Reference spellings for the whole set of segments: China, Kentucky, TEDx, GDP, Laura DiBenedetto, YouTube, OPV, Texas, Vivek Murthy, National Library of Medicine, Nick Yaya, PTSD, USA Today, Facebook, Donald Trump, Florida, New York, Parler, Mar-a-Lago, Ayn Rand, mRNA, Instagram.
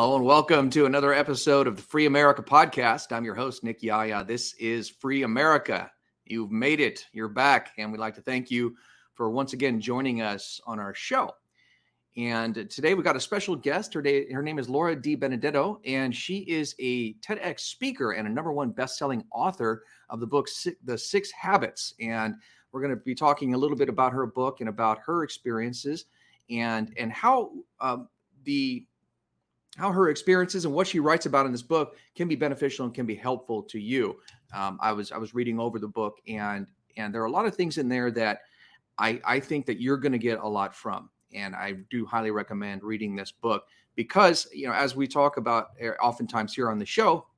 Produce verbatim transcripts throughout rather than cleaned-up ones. Hello and welcome to another episode of the Free America Podcast. I'm your host, Nick Yaya. This is Free America. You've made it. You're back. And we'd like to thank you for once again joining us on our show. And today we got a special guest. Her, day, her name is Laura DiBenedetto, and she is a TEDx speaker and a number one best-selling author of the book, The Six Habits. And we're going to be talking a little bit about her book and about her experiences and, and how um, the... how her experiences and what she writes about in this book can be beneficial and can be helpful to you. Um, I was I was reading over the book, and and there are a lot of things in there that I, I think that you're going to get a lot from. And I do highly recommend reading this book because, you know, as we talk about oftentimes here on the show,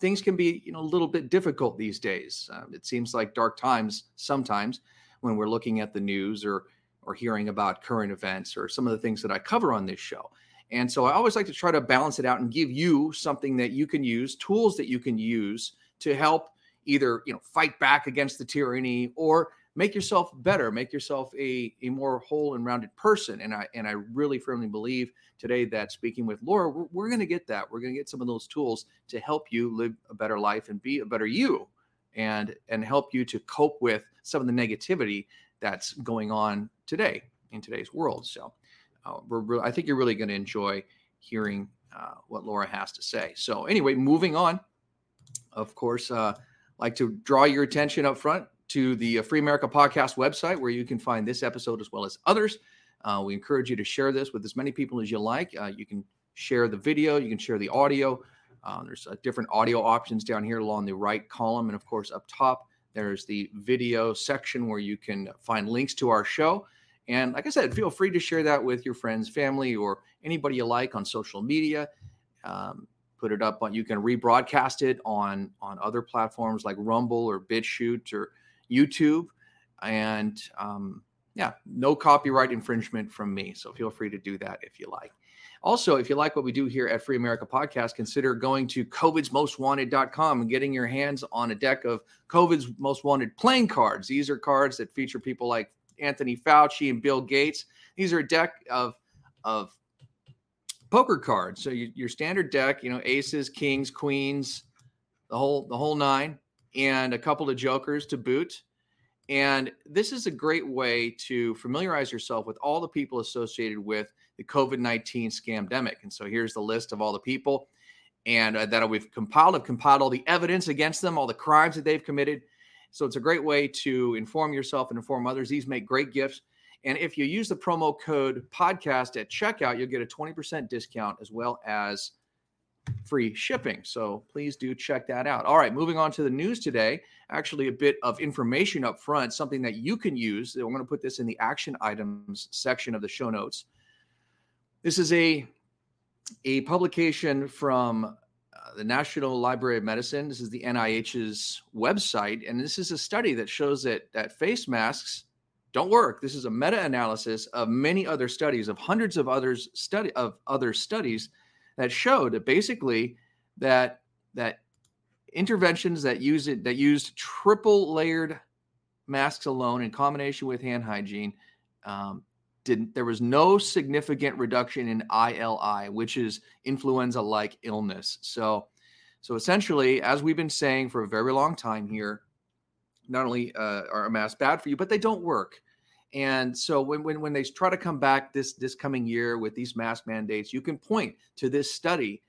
things can be, you know, a little bit difficult these days. Um, it seems like dark times sometimes when we're looking at the news or or hearing about current events or some of the things that I cover on this show. And so I always like to try to balance it out and give you something that you can use, tools that you can use to help either, you know, fight back against the tyranny or make yourself better, make yourself a, a more whole and rounded person. And I and I really firmly believe today that speaking with Laura, we're, we're going to get that. We're going to get some of those tools to help you live a better life and be a better you and, and help you to cope with some of the negativity that's going on today in today's world. So Uh, we're re- I think you're really going to enjoy hearing uh, what Laura has to say. So anyway, moving on, of course, uh, like to draw your attention up front to the Free America Podcast website where you can find this episode as well as others. Uh, we encourage you to share this with as many people as you like. Uh, you can share the video. You can share the audio. Uh, there's uh, different audio options down here along the right column. And of course, up top, there's the video section where you can find links to our show. And like I said, feel free to share that with your friends, family, or anybody you like on social media. Um, put it up on, you can rebroadcast it on, on other platforms like Rumble or BitChute or YouTube. And um, yeah, no copyright infringement from me. So feel free to do that if you like. Also, if you like what we do here at Free America Podcast, consider going to Covids Most Wanted dot com and getting your hands on a deck of COVID's Most Wanted playing cards. These are cards that feature people like Anthony Fauci and Bill Gates. These are a deck of of poker cards. So you, your standard deck, you know, aces, kings, queens, the whole the whole nine, and a couple of jokers to boot. And this is a great way to familiarize yourself with all the people associated with the COVID nineteen scamdemic. And so here's the list of all the people and uh, that we've compiled. I've compiled all the evidence against them, all the crimes that they've committed. So it's a great way to inform yourself and inform others. These make great gifts. And if you use the promo code podcast at checkout, you'll get a twenty percent discount as well as free shipping. So please do check that out. All right, moving on to the news today. Actually, a bit of information up front, something that you can use. I'm going to put this in the action items section of the show notes. This is a, a publication from the National Library of Medicine. This is the N I H's website. And this is a study that shows that, that face masks don't work. This is a meta-analysis of many other studies, of hundreds of others study of other studies that showed that basically that, that interventions that use it, that used triple layered masks alone in combination with hand hygiene, um, didn't, there was no significant reduction in I L I, which is influenza-like illness. So, so essentially, as we've been saying for a very long time here, not only uh, are masks bad for you, but they don't work. And so when, when when they try to come back this this coming year with these mask mandates, you can point to this study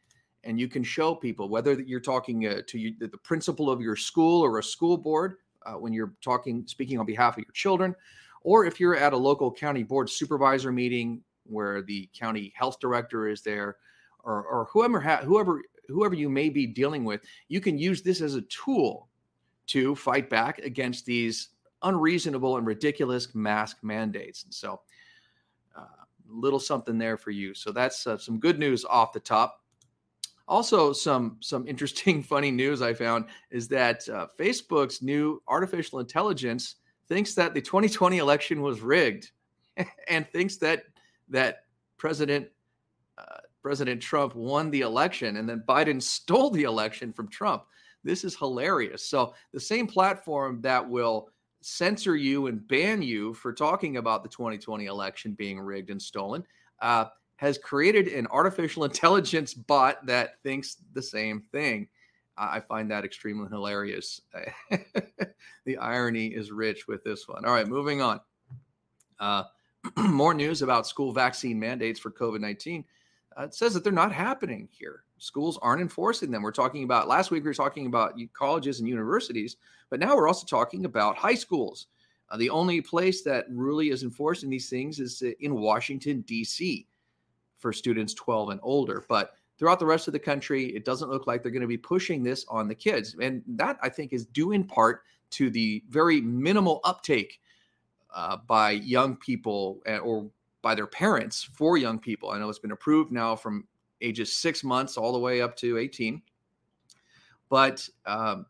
and you can show people, whether you're talking uh, to you, the principal of your school or a school board, uh, when you're talking speaking on behalf of your children, or if you're at a local county board supervisor meeting where the county health director is there, or, or whoever, ha- whoever, whoever you may be dealing with, you can use this as a tool to fight back against these unreasonable and ridiculous mask mandates. And so a uh, little something there for you. So that's uh, some good news off the top. Also, some some interesting, funny news I found is that uh, Facebook's new artificial intelligence thinks that the twenty twenty election was rigged and thinks that that President uh, President Trump won the election and then Biden stole the election from Trump. This is hilarious. So the same platform that will censor you and ban you for talking about the twenty twenty election being rigged and stolen uh, has created an artificial intelligence bot that thinks the same thing. I find that extremely hilarious. The irony is rich with this one. All right, moving on. Uh, more news about school vaccine mandates for COVID nineteen. Uh, it says that they're not happening here. Schools aren't enforcing them. We're talking about, last week we were talking about colleges and universities, but now we're also talking about high schools. Uh, the only place that really is enforcing these things is in Washington, D C for students twelve and older. But throughout the rest of the country, it doesn't look like they're going to be pushing this on the kids. And that, I think, is due in part to the very minimal uptake uh, by young people or by their parents for young people. I know it's been approved now from ages six months all the way up to eighteen. But um,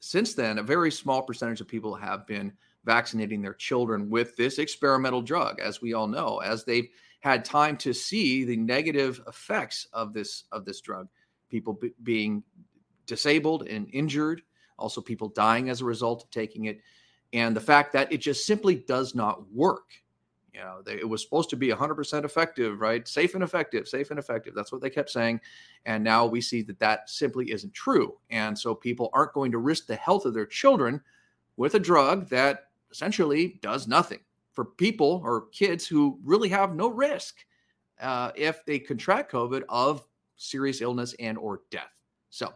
since then, a very small percentage of people have been vaccinating their children with this experimental drug, as we all know, as they've had time to see the negative effects of this of this drug, people be, being disabled and injured, also people dying as a result of taking it, and the fact that it just simply does not work. You know, they, it was supposed to be one hundred percent effective, right? Safe and effective, safe and effective. That's what they kept saying. And now we see that that simply isn't true. And so people aren't going to risk the health of their children with a drug that essentially does nothing for people or kids who really have no risk uh, if they contract COVID of serious illness and or death. So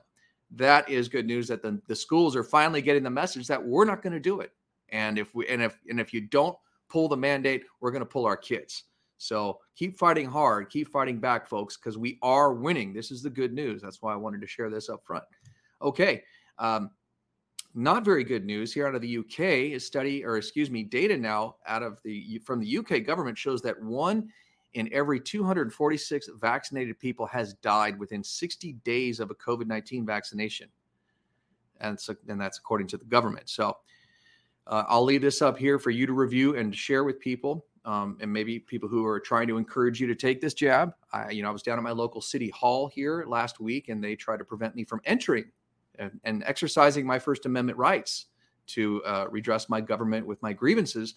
that is good news that the, the schools are finally getting the message that we're not going to do it. And if we and if and if you don't pull the mandate, we're going to pull our kids. So keep fighting hard, keep fighting back, folks, because we are winning. This is the good news. That's why I wanted to share this up front. Okay. Um, Not very good news here out of the U K. A study, or excuse me, data now out of the from the U K government shows that one in every two hundred forty-six vaccinated people has died within sixty days of a COVID nineteen vaccination, and so and that's according to the government. So uh, I'll leave this up here for you to review and share with people, um, and maybe people who are trying to encourage you to take this jab. I, you know, I was down at my local city hall here last week, and they tried to prevent me from entering And, and exercising my First Amendment rights to uh, redress my government with my grievances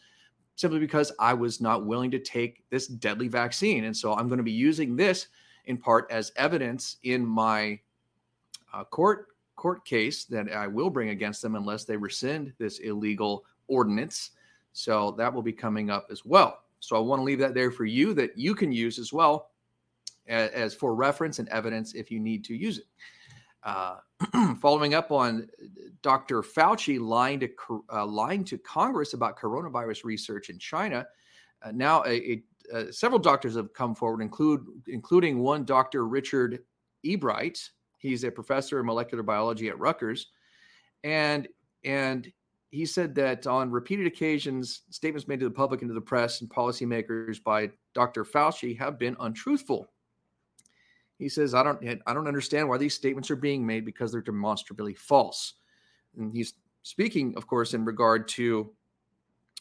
simply because I was not willing to take this deadly vaccine. And so I'm going to be using this in part as evidence in my uh, court court case that I will bring against them unless they rescind this illegal ordinance. So that will be coming up as well. So I want to leave that there for you that you can use as well as, as for reference and evidence if you need to use it. Uh, following up on Doctor Fauci lying to uh, lying to Congress about coronavirus research in China, uh, now a, a, uh, several doctors have come forward, include including one Doctor Richard Ebright. He's a professor of molecular biology at Rutgers, and and he said that on repeated occasions, statements made to the public and to the press and policymakers by Doctor Fauci have been untruthful. He says, I don't I don't understand why these statements are being made because they're demonstrably false. And he's speaking, of course, in regard to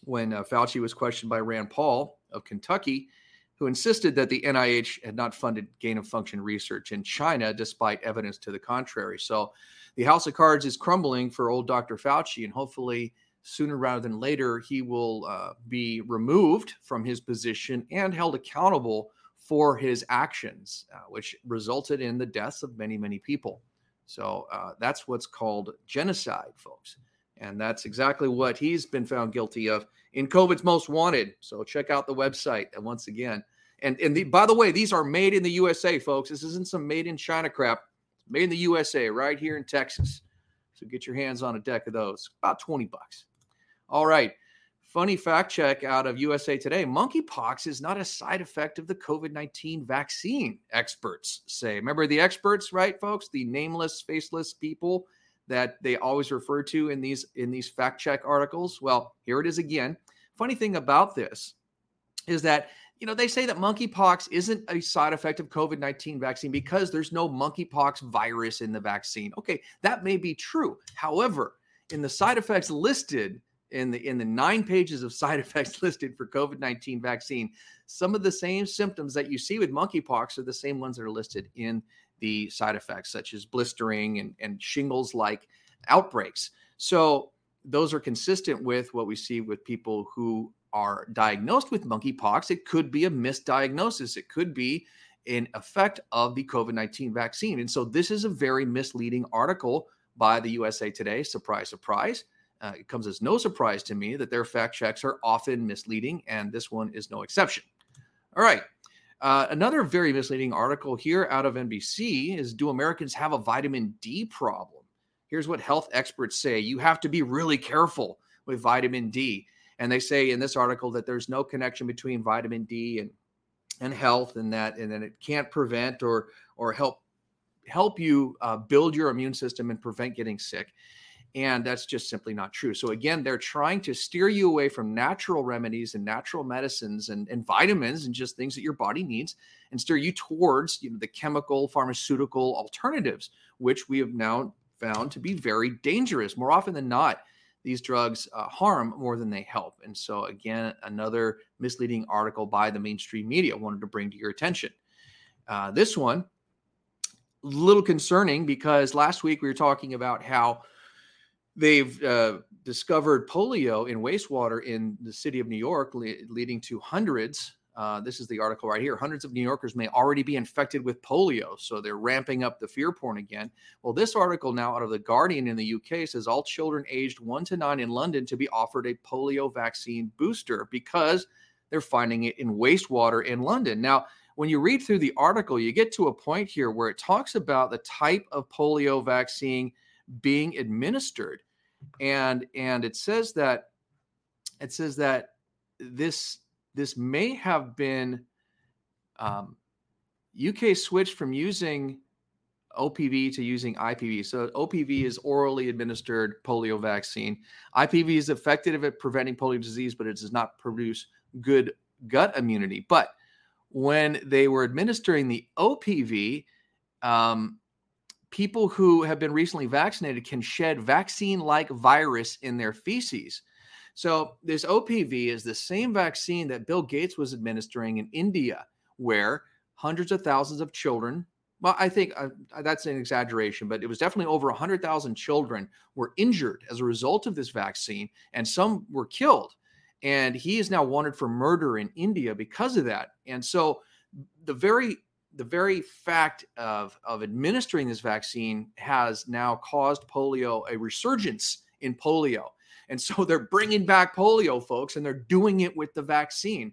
when uh, Fauci was questioned by Rand Paul of Kentucky, who insisted that the N I H had not funded gain-of-function research in China, despite evidence to the contrary. So the house of cards is crumbling for old Doctor Fauci, and hopefully sooner rather than later he will uh, be removed from his position and held accountable for his actions, uh, which resulted in the deaths of many, many people. So uh, that's what's called genocide, folks. And that's exactly what he's been found guilty of in COVID's Most Wanted. So check out the website and once again. And, and the, by the way, these are made in the U S A, folks. This isn't some made in China crap. It's made in the U S A right here in Texas. So get your hands on a deck of those. About twenty bucks. All right. Funny fact check out of U S A Today. Monkeypox is not a side effect of the COVID nineteen vaccine, experts say. Remember the experts, right, folks? The nameless, faceless people that they always refer to in these in these fact check articles. Well, here it is again. Funny thing about this is that, you know, they say that monkeypox isn't a side effect of COVID nineteen vaccine because there's no monkeypox virus in the vaccine. Okay, that may be true. However, in the side effects listed, In the in the nine pages of side effects listed for COVID nineteen vaccine, some of the same symptoms that you see with monkeypox are the same ones that are listed in the side effects, such as blistering and, and shingles-like outbreaks. So those are consistent with what we see with people who are diagnosed with monkeypox, it could be a misdiagnosis. It could be an effect of the COVID nineteen vaccine. And so this is a very misleading article by the U S A Today. Surprise, surprise. Uh, it comes as no surprise to me that their fact checks are often misleading, and this one is no exception. All right. Uh, another very misleading article here out of N B C is, do Americans have a vitamin D problem? Here's what health experts say. You have to be really careful with vitamin D. And they say in this article that there's no connection between vitamin D and, and health, and that and then it can't prevent or or help help you uh, build your immune system and prevent getting sick. And that's just simply not true. So again, they're trying to steer you away from natural remedies and natural medicines and, and vitamins and just things that your body needs, and steer you towards, you know, the chemical, pharmaceutical alternatives, which we have now found to be very dangerous. More often than not, these drugs uh, harm more than they help. And so again, another misleading article by the mainstream media wanted to bring to your attention. Uh, this one, a little concerning, because last week we were talking about how they've uh, discovered polio in wastewater in the city of New York, le- leading to hundreds. Uh, this is the article right here. Hundreds of New Yorkers may already be infected with polio. So they're ramping up the fear porn again. Well, this article now out of The Guardian in the U K says all children aged one to nine in London to be offered a polio vaccine booster because they're finding it in wastewater in London. Now, when you read through the article, you get to a point here where it talks about the type of polio vaccine being administered. And, and it says that, it says that this, this may have been um, U K switched from using O P V to using I P V. So O P V is orally administered polio vaccine. I P V is effective at preventing polio disease, but it does not produce good gut immunity. But when they were administering the O P V, um, people who have been recently vaccinated can shed vaccine-like virus in their feces. So this O P V is the same vaccine that Bill Gates was administering in India, where hundreds of thousands of children, well, I think uh, that's an exaggeration, but it was definitely over one hundred thousand children were injured as a result of this vaccine, and some were killed. And he is now wanted for murder in India because of that. And so the very the very fact of, of administering this vaccine has now caused polio, a resurgence in polio. And so they're bringing back polio, folks, and they're doing it with the vaccine.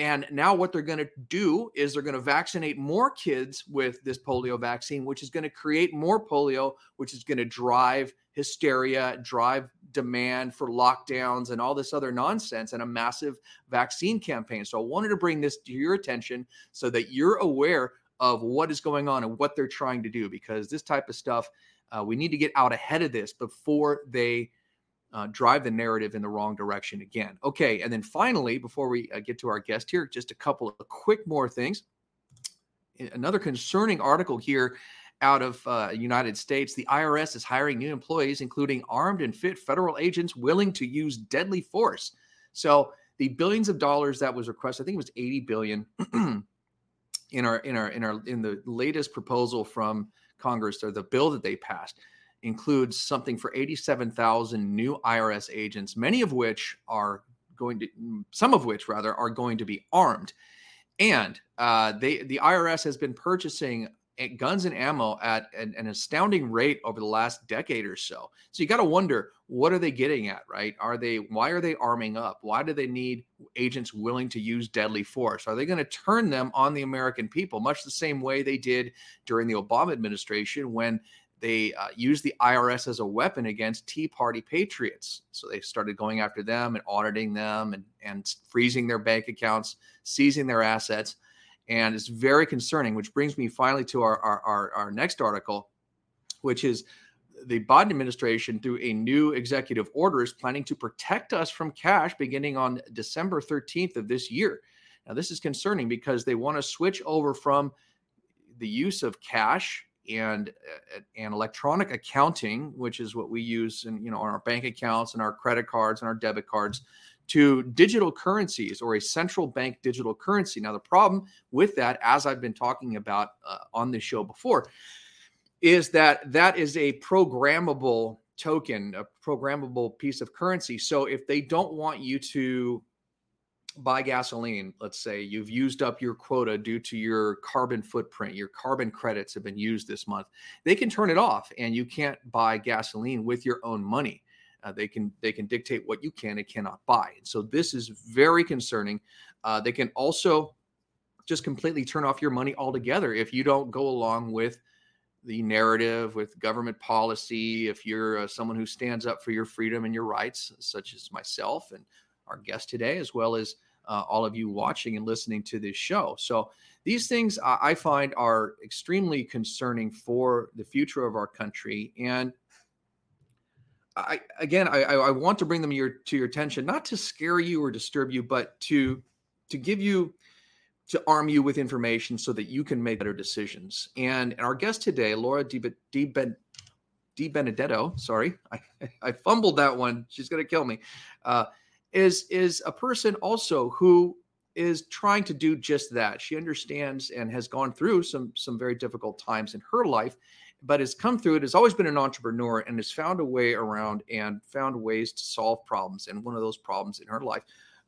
And now what they're going to do is they're going to vaccinate more kids with this polio vaccine, which is going to create more polio, which is going to drive hysteria, drive demand for lockdowns and all this other nonsense, and a massive vaccine campaign. So I wanted to bring this to your attention so that you're aware of what is going on and what they're trying to do, because this type of stuff, uh, we need to get out ahead of this before they Uh, drive the narrative in the wrong direction again. Okay, and then finally, before we uh, get to our guest here, just a couple of quick more things. Another concerning article here out of uh, United States. The I R S is hiring new employees, including armed and fit federal agents willing to use deadly force. So the billions of dollars that was requested, I think it was eighty billion in our in our in our in the latest proposal from Congress, or the bill that they passed, includes something for eighty-seven thousand new I R S agents, many of which are going to, some of which rather are going to be armed. And uh, they, the I R S has been purchasing guns and ammo at an, an astounding rate over the last decade or so. So you got to wonder, what are they getting at, right? Are they, why are they arming up? Why do they need agents willing to use deadly force? Are they going to turn them on the American people, much the same way they did during the Obama administration when They uh, used the I R S as a weapon against Tea Party patriots? So they started going after them and auditing them and, and freezing their bank accounts, seizing their assets. And it's very concerning, which brings me finally to our, our, our, our next article, which is the Biden administration, through a new executive order, is planning to protect us from cash beginning on December thirteenth of this year. Now, this is concerning because they want to switch over from the use of cash and uh, and electronic accounting, which is what we use in, you know, on our bank accounts and our credit cards and our debit cards, to digital currencies, or a central bank digital currency. Now, the problem with that, as I've been talking about uh, on this show before, is that that is a programmable token, a programmable piece of currency. So if they don't want you to buy gasoline, let's say you've used up your quota due to your carbon footprint, your carbon credits have been used this month, they can turn it off and you can't buy gasoline with your own money. Uh, they can they can dictate what you can and cannot buy. And so this is very concerning. Uh, they can also just completely turn off your money altogether if you don't go along with the narrative, with government policy, if you're uh, someone who stands up for your freedom and your rights, such as myself and our guest today, as well as uh, all of you watching and listening to this show. So these things I, I find are extremely concerning for the future of our country. And I, again, I, I want to bring them your, to your attention, not to scare you or disturb you, but to to give you, to arm you with information so that you can make better decisions. And, and our guest today, Laura DiBenedetto, sorry, I, I fumbled that one. She's going to kill me. Uh, is is a person also who is trying to do just that. She understands and has gone through some some very difficult times in her life, but has come through it, has always been an entrepreneur, and has found a way around and found ways to solve problems. And one of those problems in her life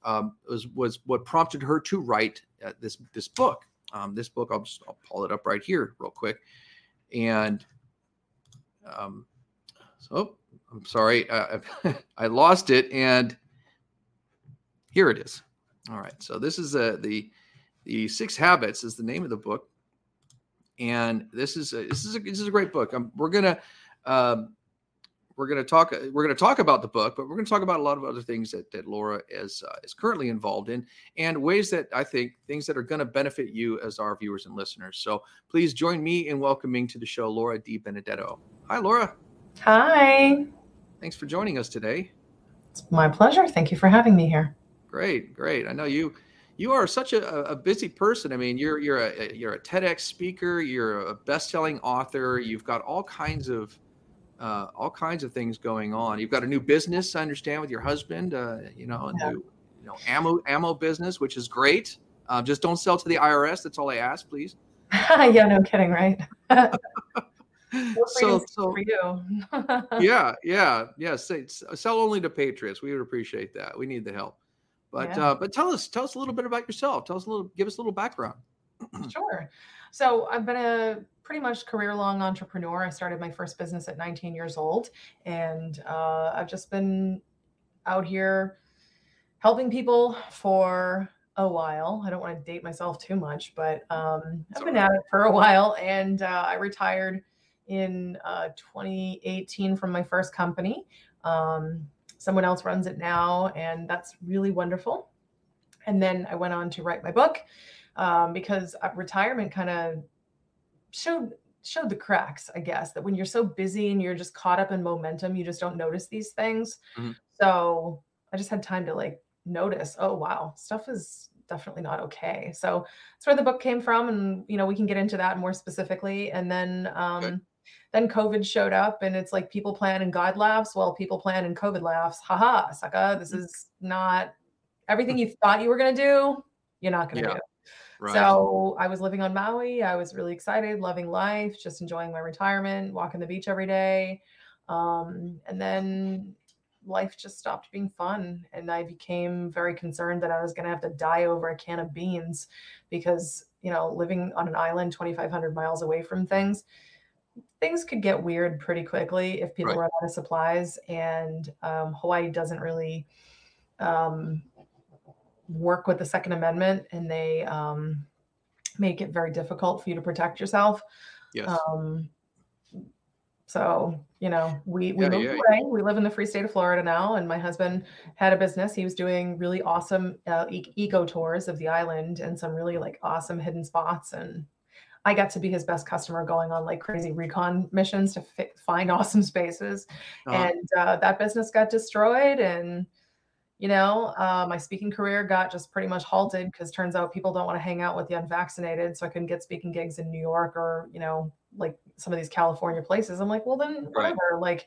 um, was, was what prompted her to write uh, this this book. Um, this book, I'll, just, I'll pull it up right here real quick. And um, so, I'm sorry, uh, I lost it, and here it is. All right, so this is uh, the the Six Habits is the name of the book. And this is a, this is a, this is a great book. Um, we're gonna um, we're gonna talk we're gonna talk about the book, but we're gonna talk about a lot of other things that that Laura is uh, is currently involved in, and ways that I think things that are gonna benefit you as our viewers and listeners. So please join me in welcoming to the show Laura DiBenedetto. Hi, Laura. Hi. Thanks for joining us today. It's my pleasure. Thank you for having me here. Great, great. I know you. You are such a, a busy person. I mean, you're you're a you're a TEDx speaker. You're a best-selling author. You've got all kinds of uh, all kinds of things going on. You've got a new business, I understand, with your husband. Uh, you know, a new you know ammo ammo business, which is great. Uh, just don't sell to the I R S. That's all I ask, please. Yeah, no kidding, right? so, so for you. yeah, yeah, yeah. Say, sell only to patriots. We would appreciate that. We need the help. But yeah. uh, but tell us tell us a little bit about yourself. Tell us a little, give us a little background. Sure. So I've been a pretty much career-long entrepreneur. I started my first business at nineteen years old, and uh, I've just been out here helping people for a while. I don't want to date myself too much, but um, I've Sorry. been at it for a while, and uh, I retired in uh, twenty eighteen from my first company. Um, Someone else runs it now, and that's really wonderful. And then I went on to write my book um, because retirement kind of showed showed the cracks, I guess, that when you're so busy and you're just caught up in momentum, you just don't notice these things. Mm-hmm. So I just had time to like notice, oh, wow, stuff is definitely not okay. So that's where the book came from. And, you know, we can get into that more specifically. And then um, okay. Then COVID showed up, and it's like people plan and God laughs. Well, people plan and COVID laughs. Haha, sucka. This is not everything you thought you were going to do. You're not going to yeah, do. Right. So I was living on Maui. I was really excited, loving life, just enjoying my retirement, walking the beach every day. Um, and then life just stopped being fun. And I became very concerned that I was going to have to die over a can of beans because, you know, living on an island twenty-five hundred miles away from things, things could get weird pretty quickly if people right. run out of supplies, and um, Hawaii doesn't really um, work with the Second Amendment, and they um, make it very difficult for you to protect yourself. Yes. Um, so, you know, we, we yeah, moved yeah, away. Yeah. We live in the free state of Florida now, and my husband had a business. He was doing really awesome uh, e- eco tours of the island and some really like awesome hidden spots, and I got to be his best customer going on like crazy recon missions to fi- find awesome spaces. Uh-huh. And uh, that business got destroyed. And, you know, uh, my speaking career got just pretty much halted because turns out people don't want to hang out with the unvaccinated. So I couldn't get speaking gigs in New York or, you know, like some of these California places. I'm like, well, then whatever. Right. Like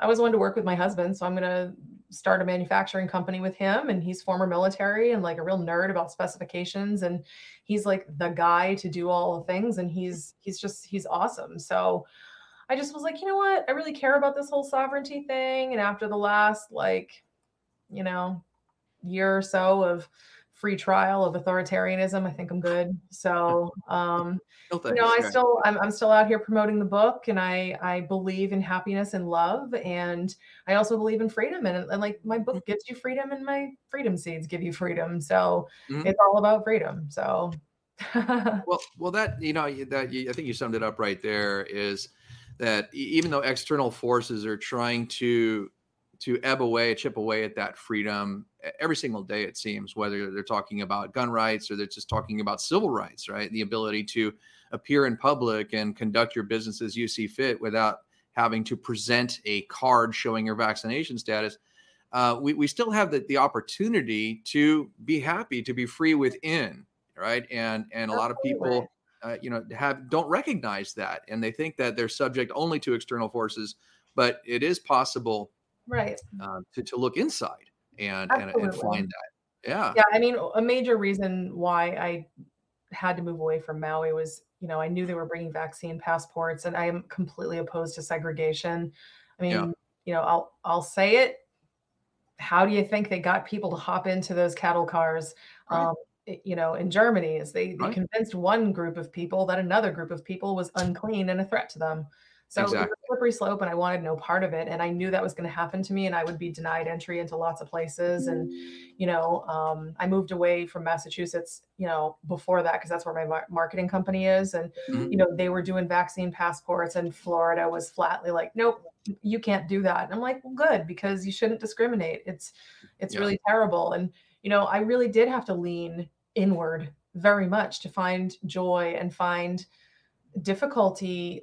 I was one to work with my husband. So I'm going to start a manufacturing company with him. And he's former military and like a real nerd about specifications. And he's like the guy to do all the things. And he's, he's just, he's awesome. So I just was like, you know what? I really care about this whole sovereignty thing. And after the last, like, you know, year or so of free trial of authoritarianism. I think I'm good. So, um, no, you know, I still, I'm, I'm still out here promoting the book, and I, I believe in happiness and love. And I also believe in freedom, and, and like my book gives you freedom, and my freedom seeds give you freedom. So mm-hmm. It's all about freedom. So, well, well, that, you know, that you, I think you summed it up right there, is that even though external forces are trying to, to ebb away, chip away at that freedom every single day, it seems, whether they're talking about gun rights or they're just talking about civil rights, right? The ability to appear in public and conduct your business as you see fit without having to present a card showing your vaccination status. Uh, we, we still have the, the opportunity to be happy, to be free within, right? And, and a lot of people, uh, you know, have, don't recognize that. And they think that they're subject only to external forces, but it is possible, right, um, to, to look inside and, and and find that. Yeah. Yeah. I mean, a major reason why I had to move away from Maui was, you know, I knew they were bringing vaccine passports, and I am completely opposed to segregation. I mean, yeah. you know, I'll, I'll say it. How do you think they got people to hop into those cattle cars? Right. Um, you know, in Germany, is they, right. they convinced one group of people that another group of people was unclean and a threat to them. So exactly. It was a slippery slope, and I wanted no part of it. And I knew that was going to happen to me, and I would be denied entry into lots of places. And, you know, um, I moved away from Massachusetts, you know, before that, because that's where my mar- marketing company is. And, mm-hmm. you know, they were doing vaccine passports, and Florida was flatly like, nope, you can't do that. And I'm like, well, good, because you shouldn't discriminate. It's, it's yeah. really terrible. And, you know, I really did have to lean inward very much to find joy and find difficulty,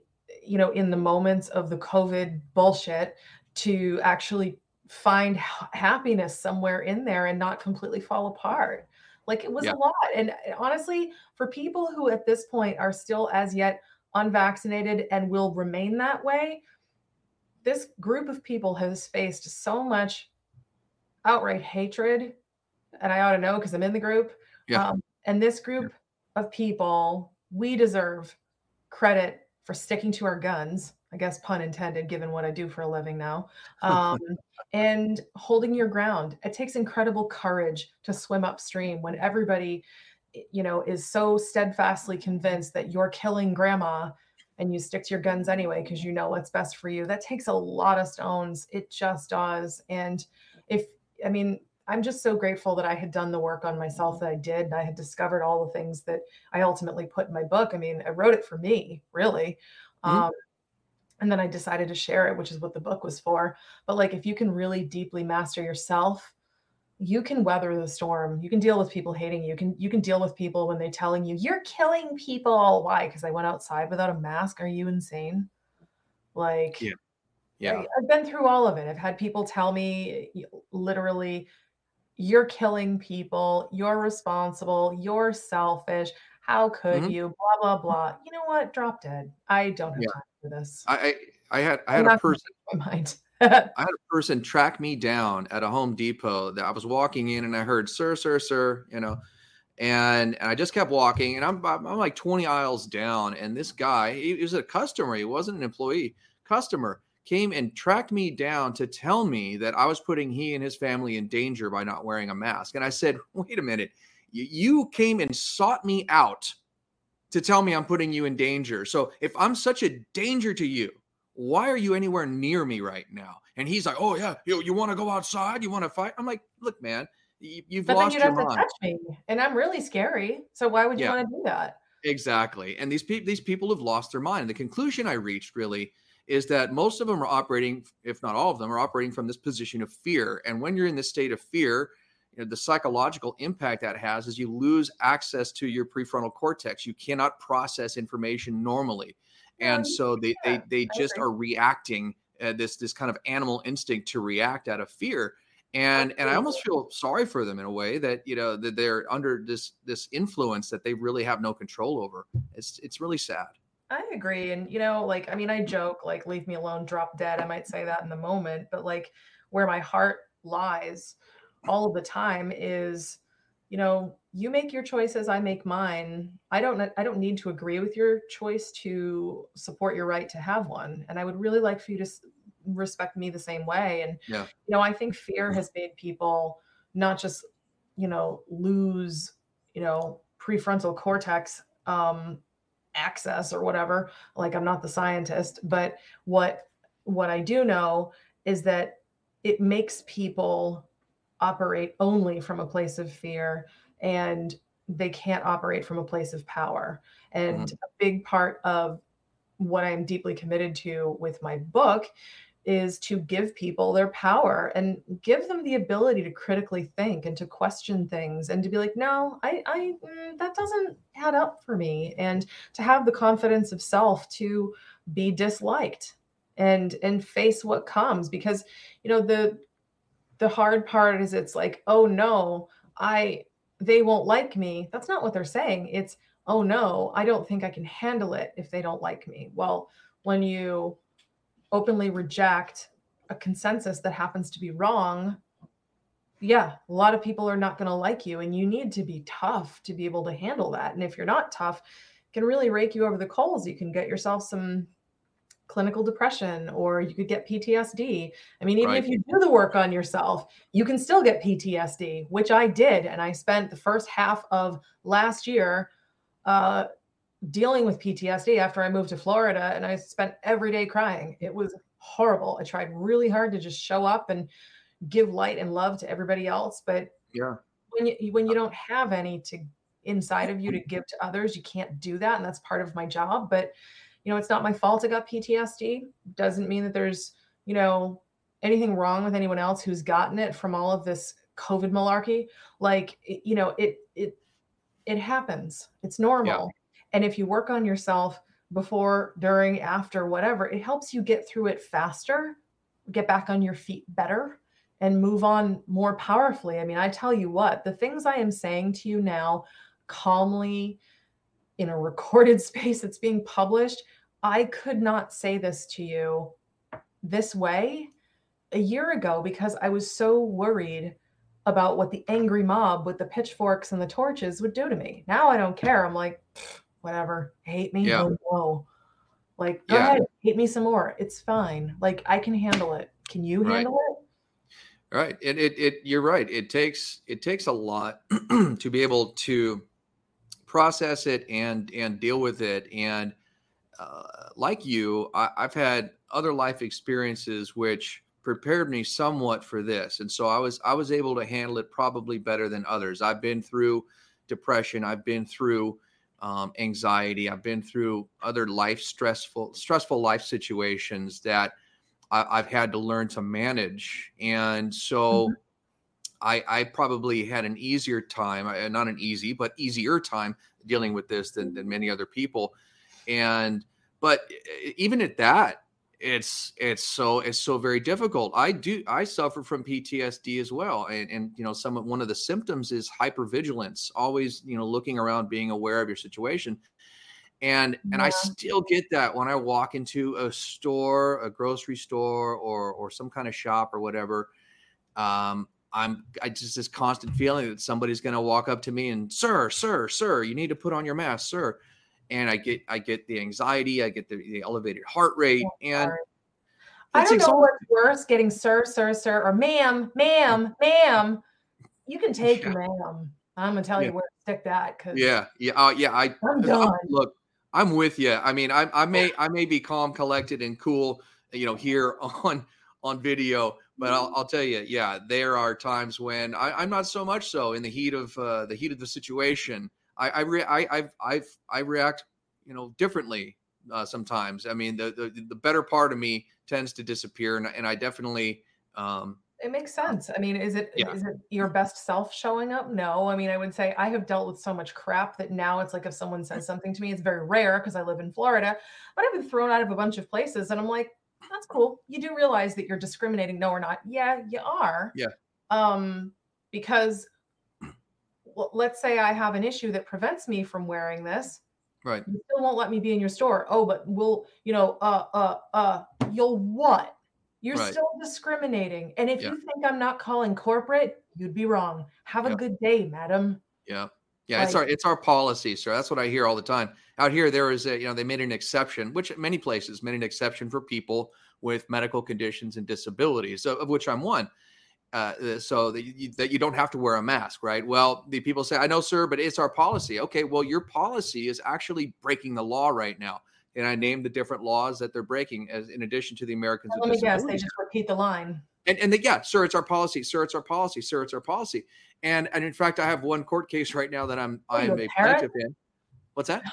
you know, in the moments of the COVID bullshit, to actually find ha- happiness somewhere in there and not completely fall apart. Like it was yeah. a lot. And honestly, for people who at this point are still as yet unvaccinated and will remain that way, this group of people has faced so much outright hatred. And I ought to know because I'm in the group. Yeah. Um, and this group yeah. of people, we deserve credit for sticking to our guns, I guess, pun intended, given what I do for a living now, um, and holding your ground. It takes incredible courage to swim upstream when everybody, you know, is so steadfastly convinced that you're killing grandma and you stick to your guns anyway because you know what's best for you. That takes a lot of stones. It just does. And if, I mean, I'm just so grateful that I had done the work on myself that I did. And I had discovered all the things that I ultimately put in my book. I mean, I wrote it for me, really. Mm-hmm. Um, and then I decided to share it, which is what the book was for. But like, if you can really deeply master yourself, you can weather the storm. You can deal with people hating you. You can, you can deal with people when they're telling you, you're killing people. Why? Because I went outside without a mask. Are you insane? Like, yeah. Yeah. I, I've been through all of it. I've had people tell me literally, you're killing people, you're responsible, you're selfish, how could mm-hmm. you, blah, blah, blah. You know what? Drop dead. I don't have yeah. time for this. I I, I had I had I'm a person mind. I had a person track me down at a Home Depot that I was walking in, and I heard, sir, sir, sir, you know, and, and I just kept walking, and I'm, I'm like twenty aisles down. And this guy, he, he was a customer, he wasn't an employee, customer, came and tracked me down to tell me that I was putting he and his family in danger by not wearing a mask. And I said, wait a minute, you, you came and sought me out to tell me I'm putting you in danger. So if I'm such a danger to you, why are you anywhere near me right now? And he's like, oh yeah, you, you want to go outside? You want to fight? I'm like, look, man, you, you've but lost then you'd your have mind. To touch me, and I'm really scary. So why would you yeah, want to do that? Exactly. And these people, these people have lost their mind. And the conclusion I reached really is that most of them are operating, if not all of them, are operating from this position of fear. And when you're in this state of fear, you know, the psychological impact that has is you lose access to your prefrontal cortex. You cannot process information normally. And so they yeah, they, they just are reacting, uh, this this kind of animal instinct to react out of fear. And and I almost feel sorry for them in a way that, you know, that they're under this this influence that they really have no control over. It's it's really sad. I agree. And, you know, like, I mean, I joke, like, leave me alone, drop dead. I might say that in the moment, but like where my heart lies all of the time is, you know, you make your choices, I make mine. I don't, I don't need to agree with your choice to support your right to have one. And I would really like for you to respect me the same way. And, yeah. you know, I think fear has made people not just you know, lose, you know, prefrontal cortex um, access or whatever. Like, I'm not the scientist, but what what I do know is that it makes people operate only from a place of fear, and they can't operate from a place of power. And mm-hmm. a big part of what I'm deeply committed to with my book is to give people their power and give them the ability to critically think and to question things and to be like, no, I, I that doesn't add up for me. And to have the confidence of self to be disliked and, and face what comes. Because, you know, the, the hard part is it's like, oh no, I, they won't like me. That's not what they're saying. It's, oh no, I don't think I can handle it if they don't like me. Well, when you openly reject a consensus that happens to be wrong, yeah, a lot of people are not going to like you, and you need to be tough to be able to handle that. And if you're not tough, it can really rake you over the coals. You can get yourself some clinical depression, or you could get P T S D. I mean, even right. if you do the work on yourself, you can still get P T S D, which I did. And I spent the first half of last year uh, dealing with P T S D after I moved to Florida, and I spent every day crying. It was horrible. I tried really hard to just show up and give light and love to everybody else. But yeah, when you, when you don't have any to inside of you to give to others, you can't do that. And that's part of my job. But you know, it's not my fault I got P T S D. Doesn't mean that there's, you know, anything wrong with anyone else who's gotten it from all of this COVID malarkey. Like, you know, it it it happens. It's normal. Yeah. And if you work on yourself before, during, after, whatever, it helps you get through it faster, get back on your feet better, and move on more powerfully. I mean, I tell you what, the things I am saying to you now, calmly, in a recorded space that's being published, I could not say this to you this way a year ago because I was so worried about what the angry mob with the pitchforks and the torches would do to me. Now I don't care. I'm like, whatever, hate me. Yeah. Oh, whoa. Like, go yeah. ahead, hate me some more. It's fine. Like, I can handle it. Can you right. handle it? Right. And it, it, you're right. It takes, it takes a lot to be able to process it and, and deal with it. And, Uh, like you, I, I've had other life experiences which prepared me somewhat for this. And so I was I was able to handle it probably better than others. I've been through depression. I've been through um, anxiety. I've been through other life stressful, stressful life situations that I, I've had to learn to manage. And so mm-hmm. I, I probably had an easier time, not an easy, but easier time dealing with this than, than many other people. And, but even at that, it's, it's so, it's so very difficult. I do, I suffer from P T S D as well. And, and, you know, some of, one of the symptoms is hypervigilance, always, you know, looking around, being aware of your situation. And, yeah. and I still get that when I walk into a store, a grocery store, or, or some kind of shop or whatever. Um, I'm I just this constant feeling that somebody's going to walk up to me and, sir, sir, sir, you need to put on your mask, sir. And I get, I get the anxiety, I get the, the elevated heart rate, and I don't know what's worse: getting sir, sir, sir, or ma'am, ma'am, ma'am. You can take yeah. ma'am. I'm gonna tell yeah. you where to stick that. Cause yeah, yeah, uh, yeah. I I'm done. I, look, I'm with you. I mean, I, I may, I may be calm, collected, and cool, you know, here on on video, but I'll, I'll tell you, yeah, there are times when I, I'm not so much so in the heat of uh, the heat of the situation. I I, re- I I I I react, you know, differently uh, sometimes. I mean, the, the the better part of me tends to disappear, and and I definitely. Um, it makes sense. I mean, is it yeah. is it your best self showing up? No. I mean, I would say I have dealt with so much crap that now it's like if someone says something to me, it's very rare because I live in Florida, but I've been thrown out of a bunch of places, and I'm like, that's cool. You do realize that you're discriminating? No, we're not. Yeah, you are. Yeah. Um, because. Well, let's say I have an issue that prevents me from wearing this. Right. You still won't let me be in your store. Oh, but we'll, you know, uh, uh, uh, you'll what? You're right. still discriminating. And if yeah. you think I'm not calling corporate, you'd be wrong. Have a yeah. good day, madam. Yeah. Yeah. Like, it's our, it's our policy, sir. That's what I hear all the time out here. There is a, you know, they made an exception, which at many places made an exception for people with medical conditions and disabilities, of which I'm one. uh, so that you, that you don't have to wear a mask, right? Well, the people say, I know, sir, but it's our policy. Okay, well, your policy is actually breaking the law right now. And I named the different laws that they're breaking as in addition to the Americans. Let me guess, they just repeat the line. And, and they, yeah, sir, it's our policy, sir, it's our policy, sir, it's our policy. And and in fact, I have one court case right now that I'm what I'm a plaintiff in. What's that?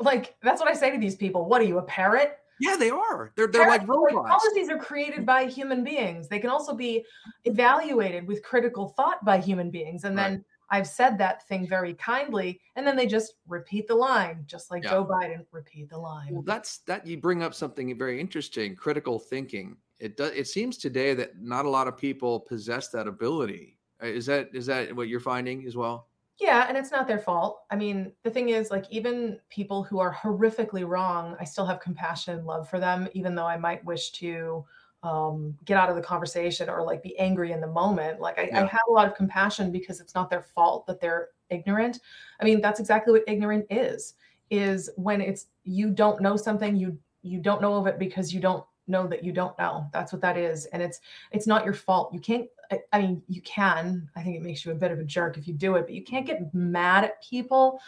Like, that's what I say to these people. What are you, a parrot? Yeah, they are. They're they're parrots, like robots. Like, policies are created by human beings. They can also be evaluated with critical thought by human beings. And right. then I've said that thing very kindly, and then they just repeat the line, just like yeah. Joe Biden, repeat the line. Well, that's that you bring up something very interesting, critical thinking. It does. It seems today that not a lot of people possess that ability. Is that is that what you're finding as well? Yeah, and it's not their fault. I mean, the thing is, like, even people who are horrifically wrong, I still have compassion and love for them, even though I might wish to um, get out of the conversation or like be angry in the moment. Like I, yeah. I have a lot of compassion because it's not their fault that they're ignorant. I mean, that's exactly what ignorant is, is when it's, you don't know something, you, you don't know of it because you don't know that you don't know. That's what that is. And it's, it's not your fault. You can't, I, I mean, you can, I think it makes you a bit of a jerk if you do it, but you can't get mad at people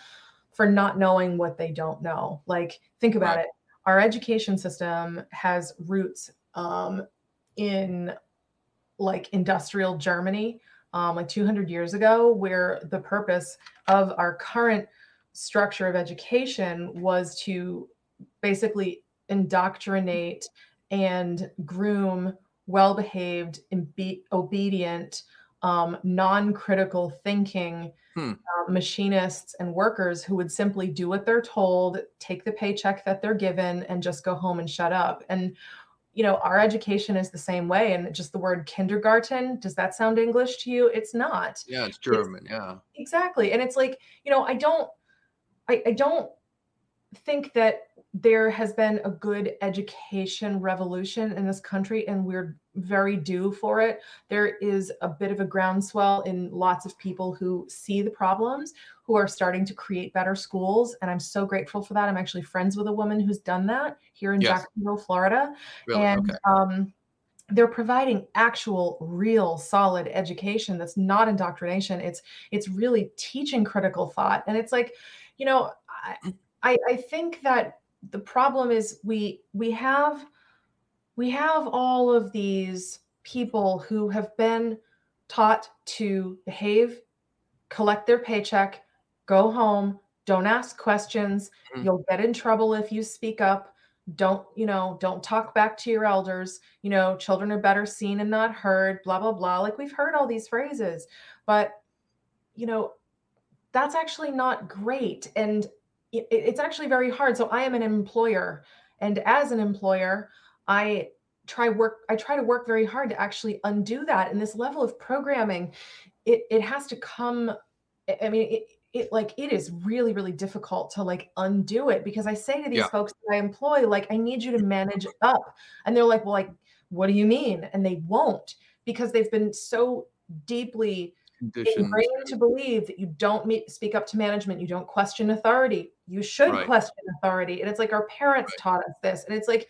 for not knowing what they don't know. Like, think about right. it. Our education system has roots um, in like industrial Germany, um, like two hundred years ago, where the purpose of our current structure of education was to basically indoctrinate and groom well-behaved, imbe- obedient, um, non-critical thinking hmm. uh, machinists and workers who would simply do what they're told, take the paycheck that they're given, and just go home and shut up. And you know, our education is the same way. And just the word kindergarten, does that sound English to you? It's not. Yeah, it's German. It's, yeah, exactly. And it's like, you know, I don't, I, I don't think that there has been a good education revolution in this country, and we're very due for it. There is a bit of a groundswell in lots of people who see the problems, who are starting to create better schools. And I'm so grateful for that. I'm actually friends with a woman who's done that here in yes. Jacksonville, Florida. Really? And okay. um, they're providing actual, real, solid education that's not indoctrination. It's it's really teaching critical thought. And it's like, you know, I I, I think that the problem is we we have we have all of these people who have been taught to behave, collect their paycheck, go home, don't ask questions, mm-hmm. you'll get in trouble if you speak up, don't, you know, don't talk back to your elders, you know, children are better seen and not heard, blah, blah, blah. Like, we've heard all these phrases, but, you know, that's actually not great. And it's actually very hard. So I am an employer, and as an employer, I try work. I try to work very hard to actually undo that. And this level of programming, it it has to come. I mean, it, it like it is really, really difficult to like undo it, because I say to these yeah. folks that I employ, like, I need you to manage up, and they're like, well, like, what do you mean? And they won't, because they've been so deeply ingrained to believe that you don't meet, speak up to management, you don't question authority. You should right. question authority. And it's like, our parents right. taught us this. And it's like,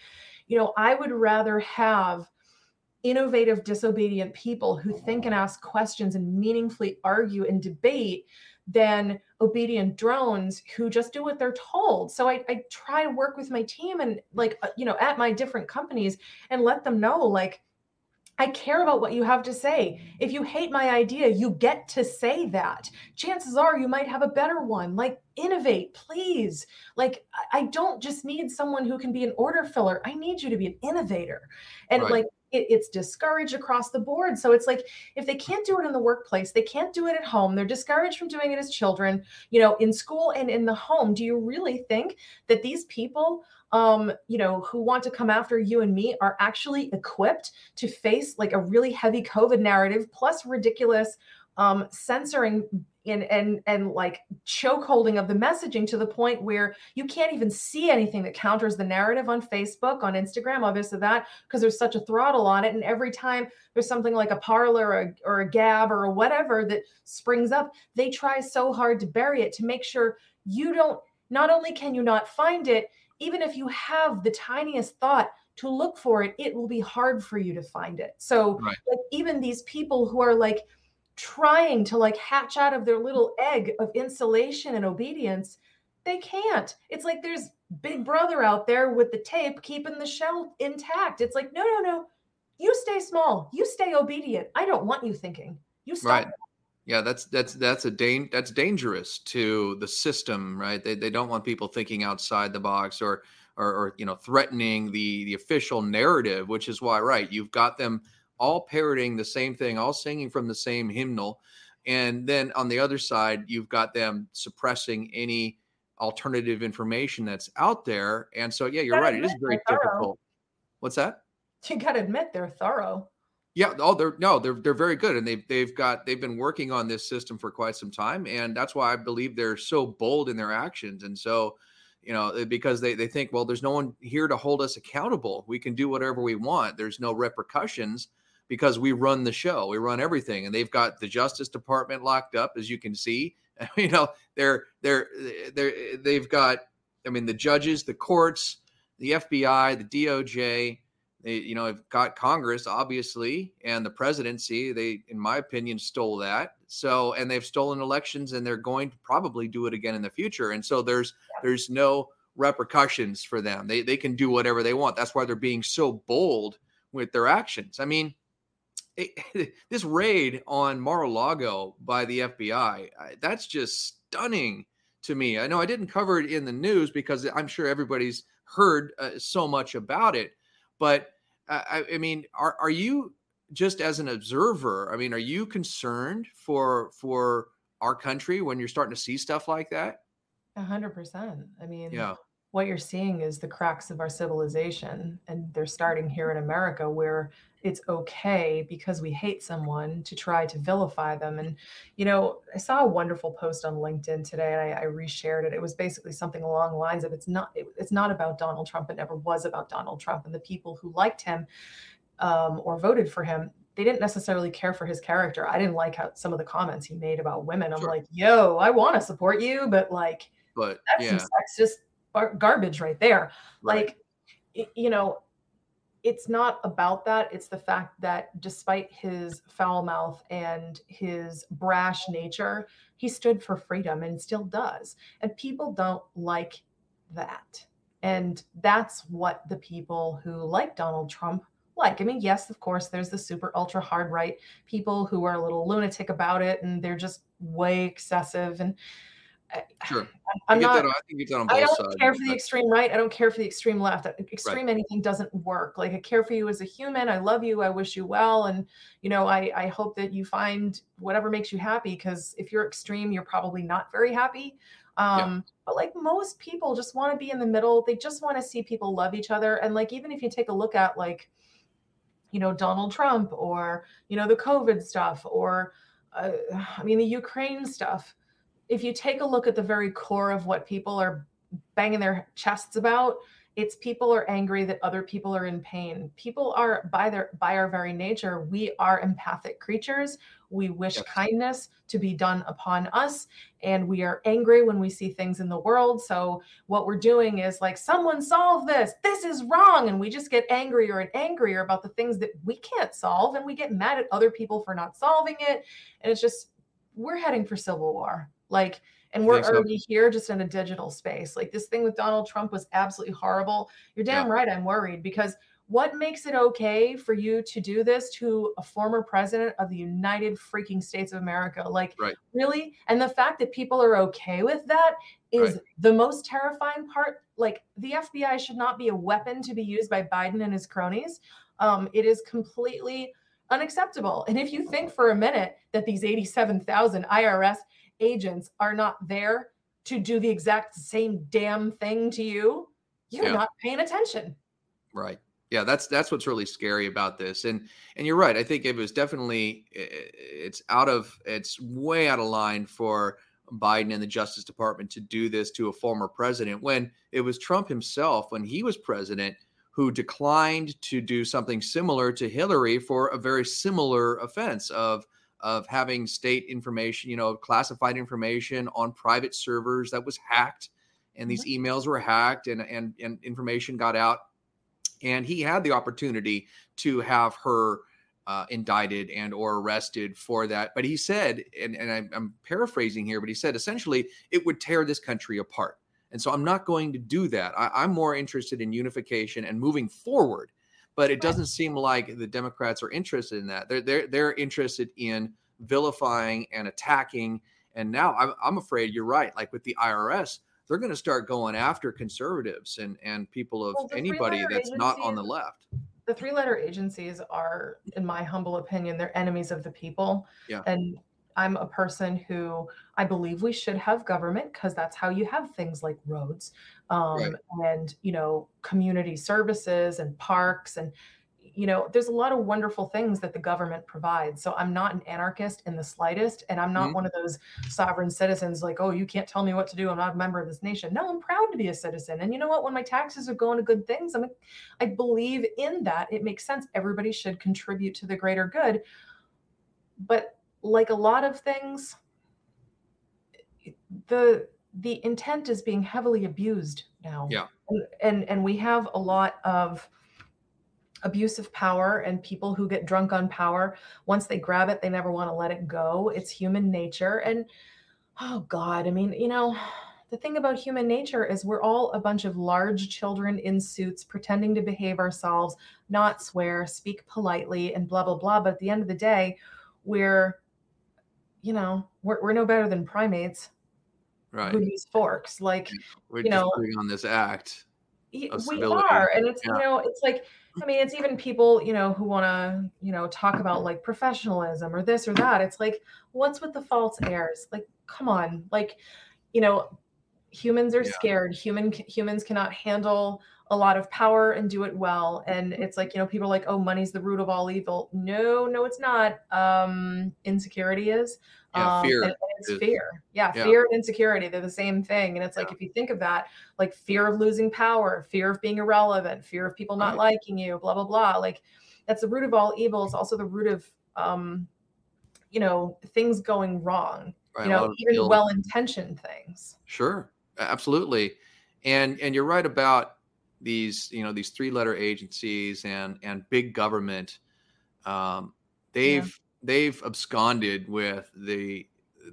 you know, I would rather have innovative, disobedient people who think and ask questions and meaningfully argue and debate than obedient drones who just do what they're told. So I, I try to work with my team and, like, you know, at my different companies, and let them know, like, I care about what you have to say. If you hate my idea, you get to say that. Chances are you might have a better one. Like, innovate, please. Like, I don't just need someone who can be an order filler. I need you to be an innovator. And right. like, it, it's discouraged across the board. So it's like, if they can't do it in the workplace, they can't do it at home. They're discouraged from doing it as children, you know, in school and in the home. Do you really think that these people Um, you know, who want to come after you and me are actually equipped to face like a really heavy COVID narrative, plus ridiculous um, censoring and and and like chokeholding of the messaging, to the point where you can't even see anything that counters the narrative on Facebook, on Instagram, all this or that, because there's such a throttle on it. And every time there's something like a Parler or a, or a Gab or whatever that springs up, they try so hard to bury it, to make sure you don't, not only can you not find it, even if you have the tiniest thought to look for it, it will be hard for you to find it. So right. like, even these people who are like trying to like hatch out of their little egg of insulation and obedience, they can't. It's like there's Big Brother out there with the tape keeping the shell intact. It's like, no, no, no, you stay small, you stay obedient. I don't want you thinking. You stop. Right. Yeah, that's that's that's a da- that's dangerous to the system, right? They they don't want people thinking outside the box or or, or you know threatening the the official narrative, which is why, right? You've got them all parroting the same thing, all singing from the same hymnal, and then on the other side, you've got them suppressing any alternative information that's out there. And so, yeah, you're right. It is very difficult. What's that? You got to admit they're thorough. Yeah. Oh, they're no, they're they're very good, and they've they've got they've been working on this system for quite some time, and that's why I believe they're so bold in their actions. And so, you know, because they they think, well, there's no one here to hold us accountable. We can do whatever we want. There's no repercussions because we run the show. We run everything, and they've got the Justice Department locked up, as you can see. You know, they're they're they're they've got. I mean, the judges, the courts, the F B I, the D O J. They, you know, have got Congress, obviously, and the presidency. They, in my opinion, stole that. So, and they've stolen elections, and they're going to probably do it again in the future. And so there's yeah. there's no repercussions for them. They they can do whatever they want. That's why they're being so bold with their actions. I mean, it, this raid on Mar-a-Lago by the F B I, that's just stunning to me. I know I didn't cover it in the news because I'm sure everybody's heard uh, so much about it. But uh, I, I mean, are are you just as an observer? I mean, are you concerned for for our country when you're starting to see stuff like that? A hundred percent. I mean, yeah. What you're seeing is the cracks of our civilization, and they're starting here in America, where it's okay because we hate someone to try to vilify them. And you know, I saw a wonderful post on LinkedIn today, and I, I reshared it. It was basically something along the lines of, "It's not, it, it's not about Donald Trump. It never was about Donald Trump, and the people who liked him um, or voted for him, they didn't necessarily care for his character." I didn't like how some of the comments he made about women. I'm sure. like, "Yo, I want to support you, but like, but that's yeah. some sexist." garbage right there. Right. Like, you know, it's not about that. It's the fact that despite his foul mouth and his brash nature, he stood for freedom and still does. And people don't like that. And that's what the people who like Donald Trump like. I mean, yes, of course, there's the super ultra hard right people who are a little lunatic about it, and they're just way excessive. And Sure. I'm I not, that, I, think on both I don't sides. care for the extreme right. I don't care for the extreme left. Extreme right. anything doesn't work. Like, I care for you as a human. I love you. I wish you well. And, you know, I, I hope that you find whatever makes you happy, because if you're extreme, you're probably not very happy. Um, yeah. But like, most people just want to be in the middle. They just want to see people love each other. And like, even if you take a look at like, you know, Donald Trump or, you know, the COVID stuff or, uh, I mean, the Ukraine stuff. If you take a look at the very core of what people are banging their chests about, it's people are angry that other people are in pain. People are, by their by our very nature, we are empathic creatures. We wish yes. kindness to be done upon us, and we are angry when we see things in the world. So what we're doing is like, someone solve this. This is wrong. And we just get angrier and angrier about the things that we can't solve, and we get mad at other people for not solving it. And it's just, we're heading for civil war. Like, and we're so. already here just in a digital space. Like, this thing with Donald Trump was absolutely horrible. You're damn yeah. right. I'm worried, because what makes it okay for you to do this to a former president of the United freaking States of America? Like, right. really? And the fact that people are okay with that is right. the most terrifying part. Like, the F B I should not be a weapon to be used by Biden and his cronies. Um, it is completely unacceptable. And if you think for a minute that these eighty-seven thousand I R S agents are not there to do the exact same damn thing to you, you're yeah. not paying attention. Right. Yeah. That's, that's what's really scary about this. And, and you're right. I think it was definitely, it's out of, it's way out of line for Biden and the Justice Department to do this to a former president, when it was Trump himself, when he was president, who declined to do something similar to Hillary for a very similar offense of of having state information, you know, classified information on private servers that was hacked, and these emails were hacked, and and, and information got out. And he had the opportunity to have her uh, indicted and or arrested for that. But he said, and, and I'm, I'm paraphrasing here, but he said, essentially, it would tear this country apart. And so I'm not going to do that. I, I'm more interested in unification and moving forward. But it doesn't seem like the Democrats are interested in that. They're, they're, they're interested in vilifying and attacking. And now I'm, I'm afraid you're right. Like with the I R S, they're going to start going after conservatives and, and people of well, anybody that's not on the left. The three-letter agencies are, in my humble opinion, they're enemies of the people. Yeah. And I'm a person who I believe we should have government because that's how you have things like roads um, right. and, you know, community services and parks. And, you know, there's a lot of wonderful things that the government provides. So I'm not an anarchist in the slightest. And I'm not mm-hmm. one of those sovereign citizens like, oh, you can't tell me what to do. I'm not a member of this nation. No, I'm proud to be a citizen. And you know what? When my taxes are going to good things, I'm, I believe in that. It makes sense. Everybody should contribute to the greater good. But like a lot of things, the the intent is being heavily abused now. Yeah. And, and and we have a lot of abuse of power and people who get drunk on power. Once they grab it, they never want to let it go. It's human nature. And oh God, I mean, you know, the thing about human nature is we're all a bunch of large children in suits pretending to behave ourselves, not swear, speak politely, and blah, blah, blah. But at the end of the day, we're you know, we're we're no better than primates, right? Who use forks, like we're you know, on this act. We civility. Are, and it's yeah. you know, it's like I mean, it's even people you know who want to you know talk about like professionalism or this or that. It's like, what's with the false airs? Like, come on, like you know, humans are yeah. scared. Human humans cannot handle a lot of power and do it well. And it's like, you know, people are like, oh, money's the root of all evil. No, no, it's not. Um, insecurity is. Yeah, um, fear. And it's fear. Yeah, yeah, fear and insecurity, they're the same thing. And it's like, yeah. if you think of that, like fear of losing power, fear of being irrelevant, fear of people not right. liking you, blah, blah, blah. Like that's the root of all evil. It's also the root of, um, you know, things going wrong, right, you know, even well-intentioned things. Sure, absolutely. And and you're right about these, you know, these three-letter agencies and and big government, um, they've yeah. they've absconded with the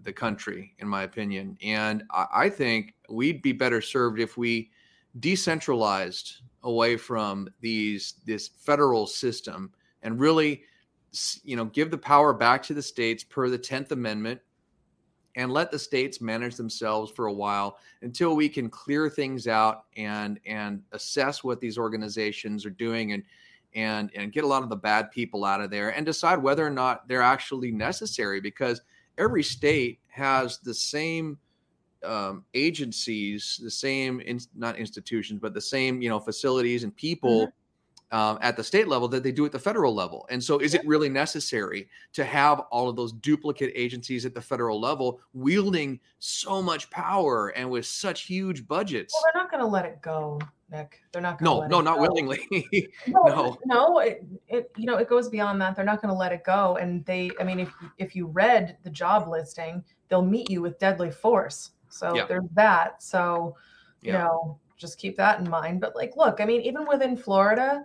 the country, in my opinion. And I, I think we'd be better served if we decentralized away from these this federal system and really, you know, give the power back to the states per the tenth Amendment. And let the states manage themselves for a while until we can clear things out and and assess what these organizations are doing and and and get a lot of the bad people out of there and decide whether or not they're actually necessary, because every state has the same um, agencies, the same in, not institutions, but the same you know facilities and people. Mm-hmm. Um, at the state level that they do at the federal level. And so is it really necessary to have all of those duplicate agencies at the federal level wielding so much power and with such huge budgets? Well, they're not going to let it go, Nick. They're not going to no, let no, it not go. Willingly. no, no, no. It, it, you know, it goes beyond that. They're not going to let it go. And they, I mean, if, if you read the job listing, they'll meet you with deadly force. So yeah. there's that. So, you yeah. know, just keep that in mind. But like, look, I mean, even within Florida,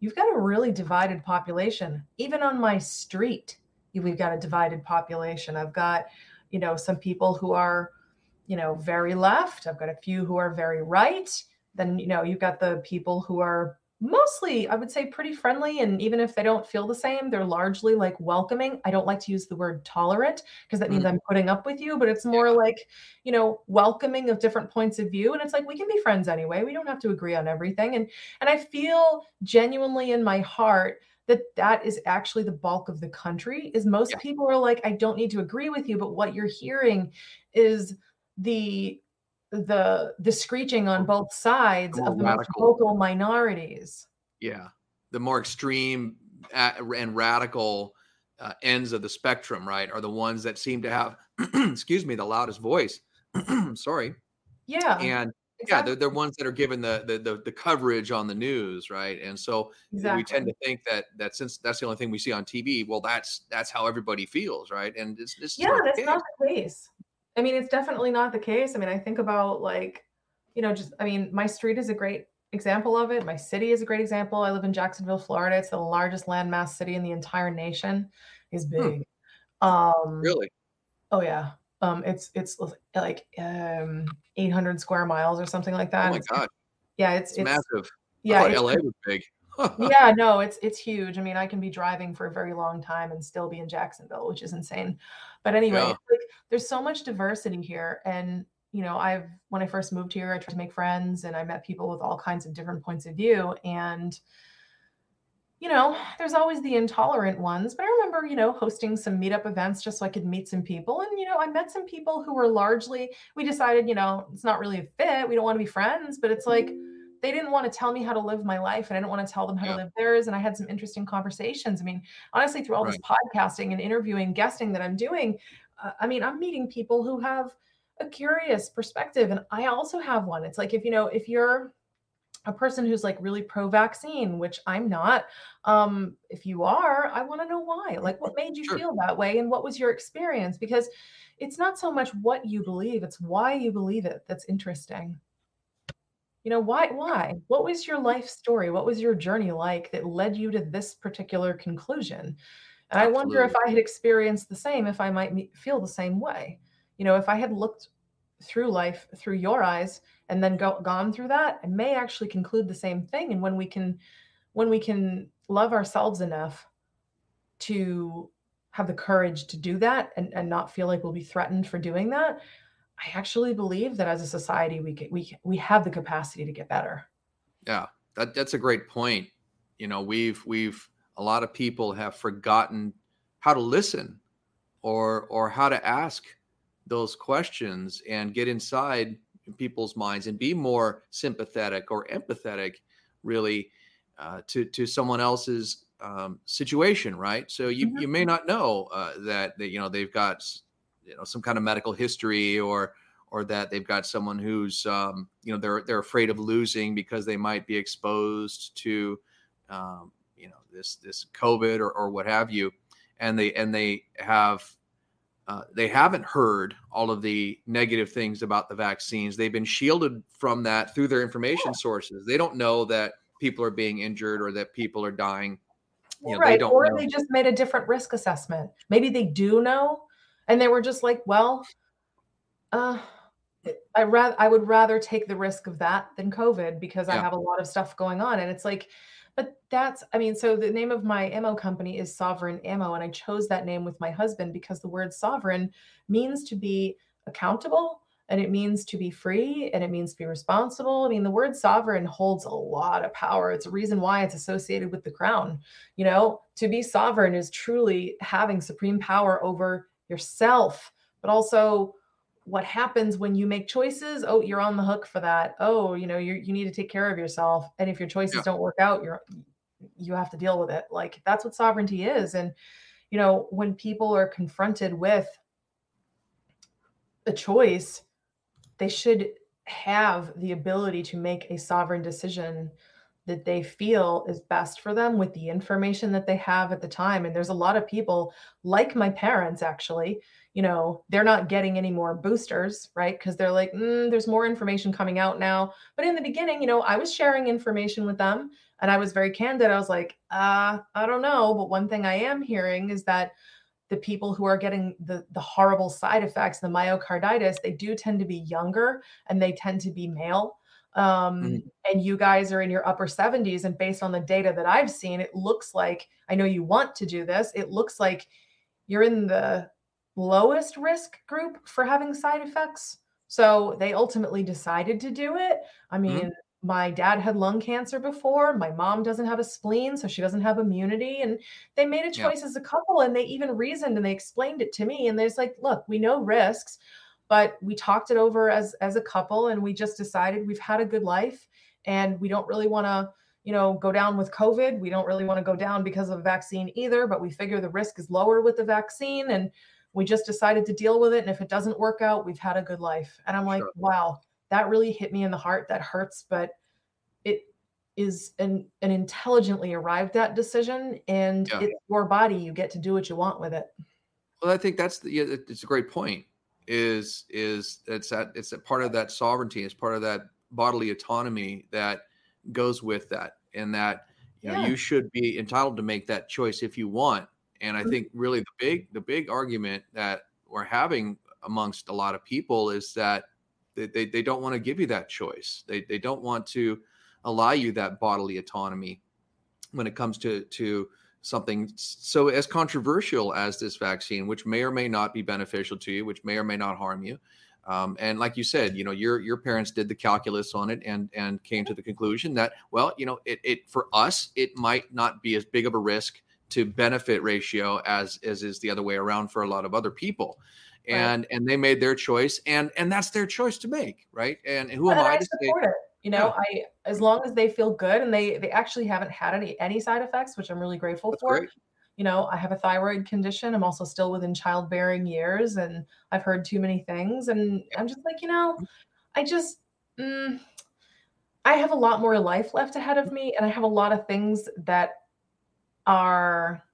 you've got a really divided population. Even on my street, we've got a divided population. I've got, you know, some people who are, you know, very left. I've got a few who are very right. Then, you know, you've got the people who are mostly, I would say, pretty friendly. And even if they don't feel the same, they're largely like welcoming. I don't like to use the word tolerant because that means mm-hmm. I'm putting up with you, but it's more yeah. like, you know, welcoming of different points of view. And it's like, we can be friends anyway. We don't have to agree on everything. And, and I feel genuinely in my heart that that is actually the bulk of the country is most yeah. people are like, I don't need to agree with you, but what you're hearing is the the the screeching on both sides of the most vocal minorities. Yeah, the more extreme and radical uh, ends of the spectrum, right, are the ones that seem to have, excuse me, the loudest voice. Sorry. Yeah. And exactly. yeah, they're, they're ones that are given the, the the the coverage on the news, right? And so exactly. we tend to think that that since that's the only thing we see on T V, well, that's that's how everybody feels, right? And it's, it's yeah, that's it not the case. I mean, it's definitely not the case. I mean, I think about like, you know, just, I mean, my street is a great example of it. My city is a great example. I live in Jacksonville, Florida. It's the largest landmass city in the entire nation. It's big. Hmm. Um, really? Oh yeah. Um, it's it's like um, eight hundred square miles or something like that. Oh my it's, god. Yeah, it's it's, it's massive. Yeah, it's, L A was big. Yeah, no, it's it's huge. I mean, I can be driving for a very long time and still be in Jacksonville, which is insane. But anyway, yeah. Like, there's so much diversity here, and you know, I've when I first moved here, I tried to make friends, and I met people with all kinds of different points of view. And you know, there's always the intolerant ones. But I remember, you know, hosting some meetup events just so I could meet some people. And you know, I met some people who were largely. We decided, you know, it's not really a fit. We don't want to be friends. But it's like they didn't want to tell me how to live my life, and I didn't want to tell them how yeah. to live theirs. And I had some interesting conversations. I mean, honestly, through all right. this podcasting and interviewing, guesting that I'm doing, uh, I mean, I'm meeting people who have a curious perspective. And I also have one. It's like, if, you know, if you're a person who's like really pro-vaccine, which I'm not, um, if you are, I want to know why, like what made you sure. feel that way? And what was your experience? Because it's not so much what you believe, it's why you believe it. That's interesting. You know, why, why, what was your life story? What was your journey like that led you to this particular conclusion? And Absolutely. I wonder if I had experienced the same, if I might me- feel the same way. You know, if I had looked through life through your eyes and then go, gone through that, I may actually conclude the same thing. And when we can, when we can love ourselves enough to have the courage to do that and, and not feel like we'll be threatened for doing that, I actually believe that as a society, we get, we we have the capacity to get better. Yeah, that, that's a great point. You know, we've we've a lot of people have forgotten how to listen or or how to ask those questions and get inside people's minds and be more sympathetic or empathetic, really, uh, to to someone else's um, situation. Right. So you mm-hmm. you may not know uh, that that you know they've got. You know, some kind of medical history or or that they've got someone who's, um, you know, they're they're afraid of losing because they might be exposed to, um, you know, this this COVID or, or what have you. And they and they have uh, they haven't heard all of the negative things about the vaccines. They've been shielded from that through their information sources. They don't know that people are being injured or that people are dying. You know, right. They don't or know. They just made a different risk assessment. Maybe they do know. And they were just like, well, uh, I rather I would rather take the risk of that than COVID because yeah. I have a lot of stuff going on. And it's like, but that's, I mean, so the name of my ammo company is Sovereign Ammo. And I chose that name with my husband because the word sovereign means to be accountable and it means to be free and it means to be responsible. I mean, the word sovereign holds a lot of power. It's a reason why it's associated with the crown. You know, to be sovereign is truly having supreme power over yourself, but also what happens when you make choices. Oh, you're on the hook for that. Oh, you know, you you need to take care of yourself. And if your choices yeah. don't work out, you're, you have to deal with it. Like that's what sovereignty is. And, you know, when people are confronted with a choice, they should have the ability to make a sovereign decision that they feel is best for them with the information that they have at the time. And there's a lot of people like my parents, actually, you know, they're not getting any more boosters, right? Because they're like, mm, there's more information coming out now. But in the beginning, you know, I was sharing information with them and I was very candid. I was like, uh, I don't know. But one thing I am hearing is that the people who are getting the, the horrible side effects, the myocarditis, they do tend to be younger and they tend to be male. Um, mm-hmm. And you guys are in your upper seventies. And based on the data that I've seen, it looks like, I know you want to do this. It looks like you're in the lowest risk group for having side effects. So they ultimately decided to do it. I mean, mm-hmm. my dad had lung cancer before. My mom doesn't have a spleen, so she doesn't have immunity. And they made a choice yeah. as a couple, and they even reasoned and they explained it to me. And they're like, look, we know risks. But we talked it over as, as a couple and we just decided we've had a good life and we don't really want to, you know, go down with COVID. We don't really want to go down because of a vaccine either, but we figure the risk is lower with the vaccine and we just decided to deal with it. And if it doesn't work out, we've had a good life. And I'm like, sure. wow, that really hit me in the heart. That hurts, but it is an, an intelligently arrived at decision and yeah. it's your body. You get to do what you want with it. Well, I think that's the, yeah, it's a great point. Is is it's that it's a part of that sovereignty, it's part of that bodily autonomy that goes with that, and that you yeah. know you should be entitled to make that choice if you want. And I think really the big the big argument that we're having amongst a lot of people is that they they, they don't want to give you that choice. They they don't want to allow you that bodily autonomy when it comes to to something so as controversial as this vaccine, which may or may not be beneficial to you, which may or may not harm you. Um, and like you said, you know, your your parents did the calculus on it and and came to the conclusion that, well, you know, it it for us it might not be as big of a risk to benefit ratio as as is the other way around for a lot of other people. And right. and they made their choice, and and that's their choice to make, right? And, and who and am I, I to support say, it. You know, yeah. I as long as they feel good and they they actually haven't had any any side effects, which I'm really grateful that's for. Great. You know, I have a thyroid condition. I'm also still within childbearing years, and I've heard too many things. And I'm just like, you know, I just mm, I have a lot more life left ahead of me, and I have a lot of things that are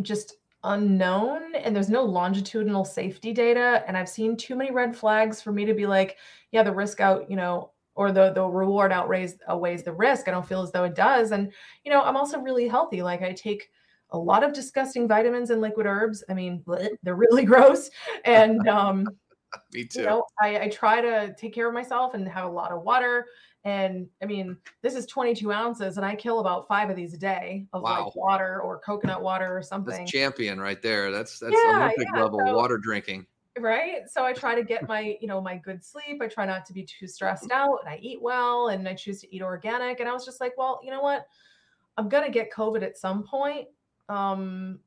just unknown, and there's no longitudinal safety data, and I've seen too many red flags for me to be like, yeah, the risk out, you know, or the the reward outweighs outweighs the risk. I don't feel as though it does. And you know, I'm also really healthy. Like I take a lot of disgusting vitamins and liquid herbs. I mean, they're really gross. And um, me too. You know, I, I try to take care of myself and have a lot of water. And I mean, this is twenty-two ounces, and I kill about five of these a day of wow. like water or coconut water or something. That's champion right there. That's that's yeah, Olympic yeah. level so, water drinking. Right. So I try to get my, you know, my good sleep. I try not to be too stressed out, and I eat well, and I choose to eat organic. And I was just like, well, you know what? I'm gonna get COVID at some point. Um,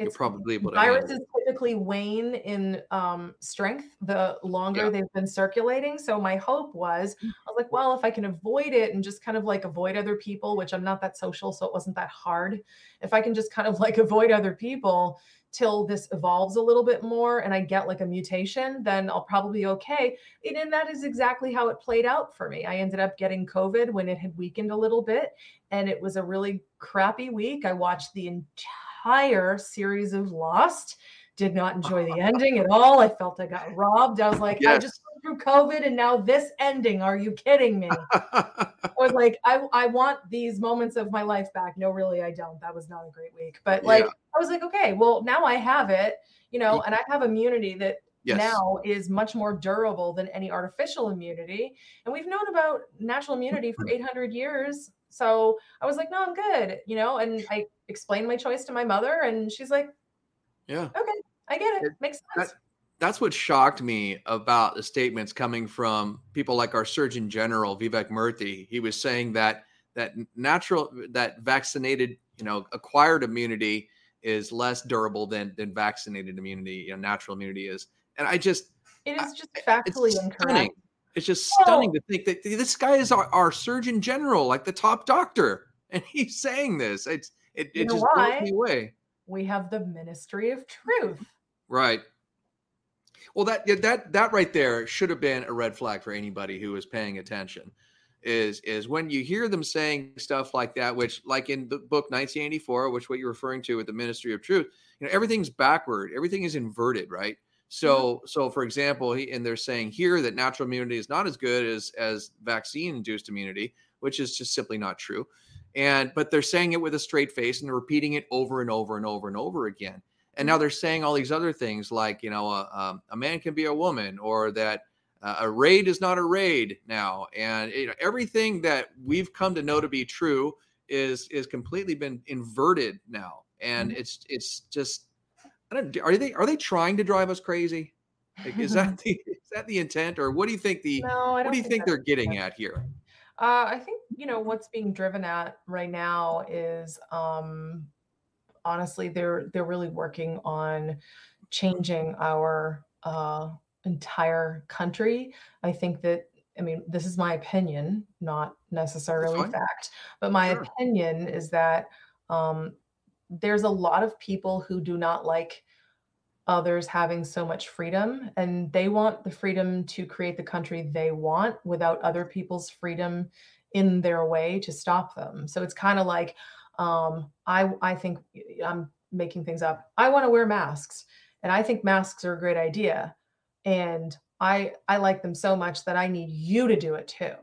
it's You're probably able to viruses handle. Typically wane in um, strength the longer yeah. they've been circulating. So my hope was, I was like, well, if I can avoid it and just kind of like avoid other people, which I'm not that social, so it wasn't that hard. If I can just kind of like avoid other people till this evolves a little bit more and I get like a mutation, then I'll probably be okay. And, and that is exactly how it played out for me. I ended up getting COVID when it had weakened a little bit, and it was a really crappy week. I watched the entire entire series of Lost. Did not enjoy the ending at all. I felt I got robbed. I was like, yes. I just went through COVID and now this ending. Are you kidding me? Or like, I, I want these moments of my life back. No, really, I don't. That was not a great week. But like, yeah. I was like, okay, well, now I have it, you know, and I have immunity that yes. now is much more durable than any artificial immunity. And we've known about natural immunity for eight hundred years. So I was like, no, I'm good, you know, and I explained my choice to my mother, and she's like, yeah, okay, I get it. Makes sense. That, that's what shocked me about the statements coming from people like our Surgeon General, Vivek Murthy. He was saying that that natural, that vaccinated, you know, acquired immunity is less durable than than vaccinated immunity, you know, natural immunity is. And I just, it is just factually I, incorrect. It's just stunning oh. to think that this guy is our, our Surgeon General, like the top doctor, and he's saying this. It's it, it just blows me away. We have the Ministry of Truth, right? Well, that that that right there should have been a red flag for anybody who is paying attention. Is is when you hear them saying stuff like that, which, like in the book nineteen eighty-four, which what you're referring to with the Ministry of Truth, you know, everything's backward, everything is inverted, right? So, so for example, he, and they're saying here that natural immunity is not as good as, as vaccine-induced immunity, which is just simply not true. And but they're saying it with a straight face, and they're repeating it over and over and over and over again. And now they're saying all these other things like, you know, a, um, a man can be a woman, or that uh, a raid is not a raid now. And you know, everything that we've come to know to be true is is completely been inverted now. And mm-hmm. it's it's just... Are they are they trying to drive us crazy? Like, is that the is that the intent, or what do you think the no, what do you think, think they're getting at here? Uh, I think you know what's being driven at right now is um, honestly they're they're really working on changing our uh, entire country. I think that I mean this is my opinion, not necessarily fact, but my sure. opinion is that. Um, There's a lot of people who do not like others having so much freedom, and they want the freedom to create the country they want without other people's freedom in their way to stop them. So it's kind of like, um, I, I think I'm making things up. I want to wear masks, and I think masks are a great idea. And I, I like them so much that I need you to do it too.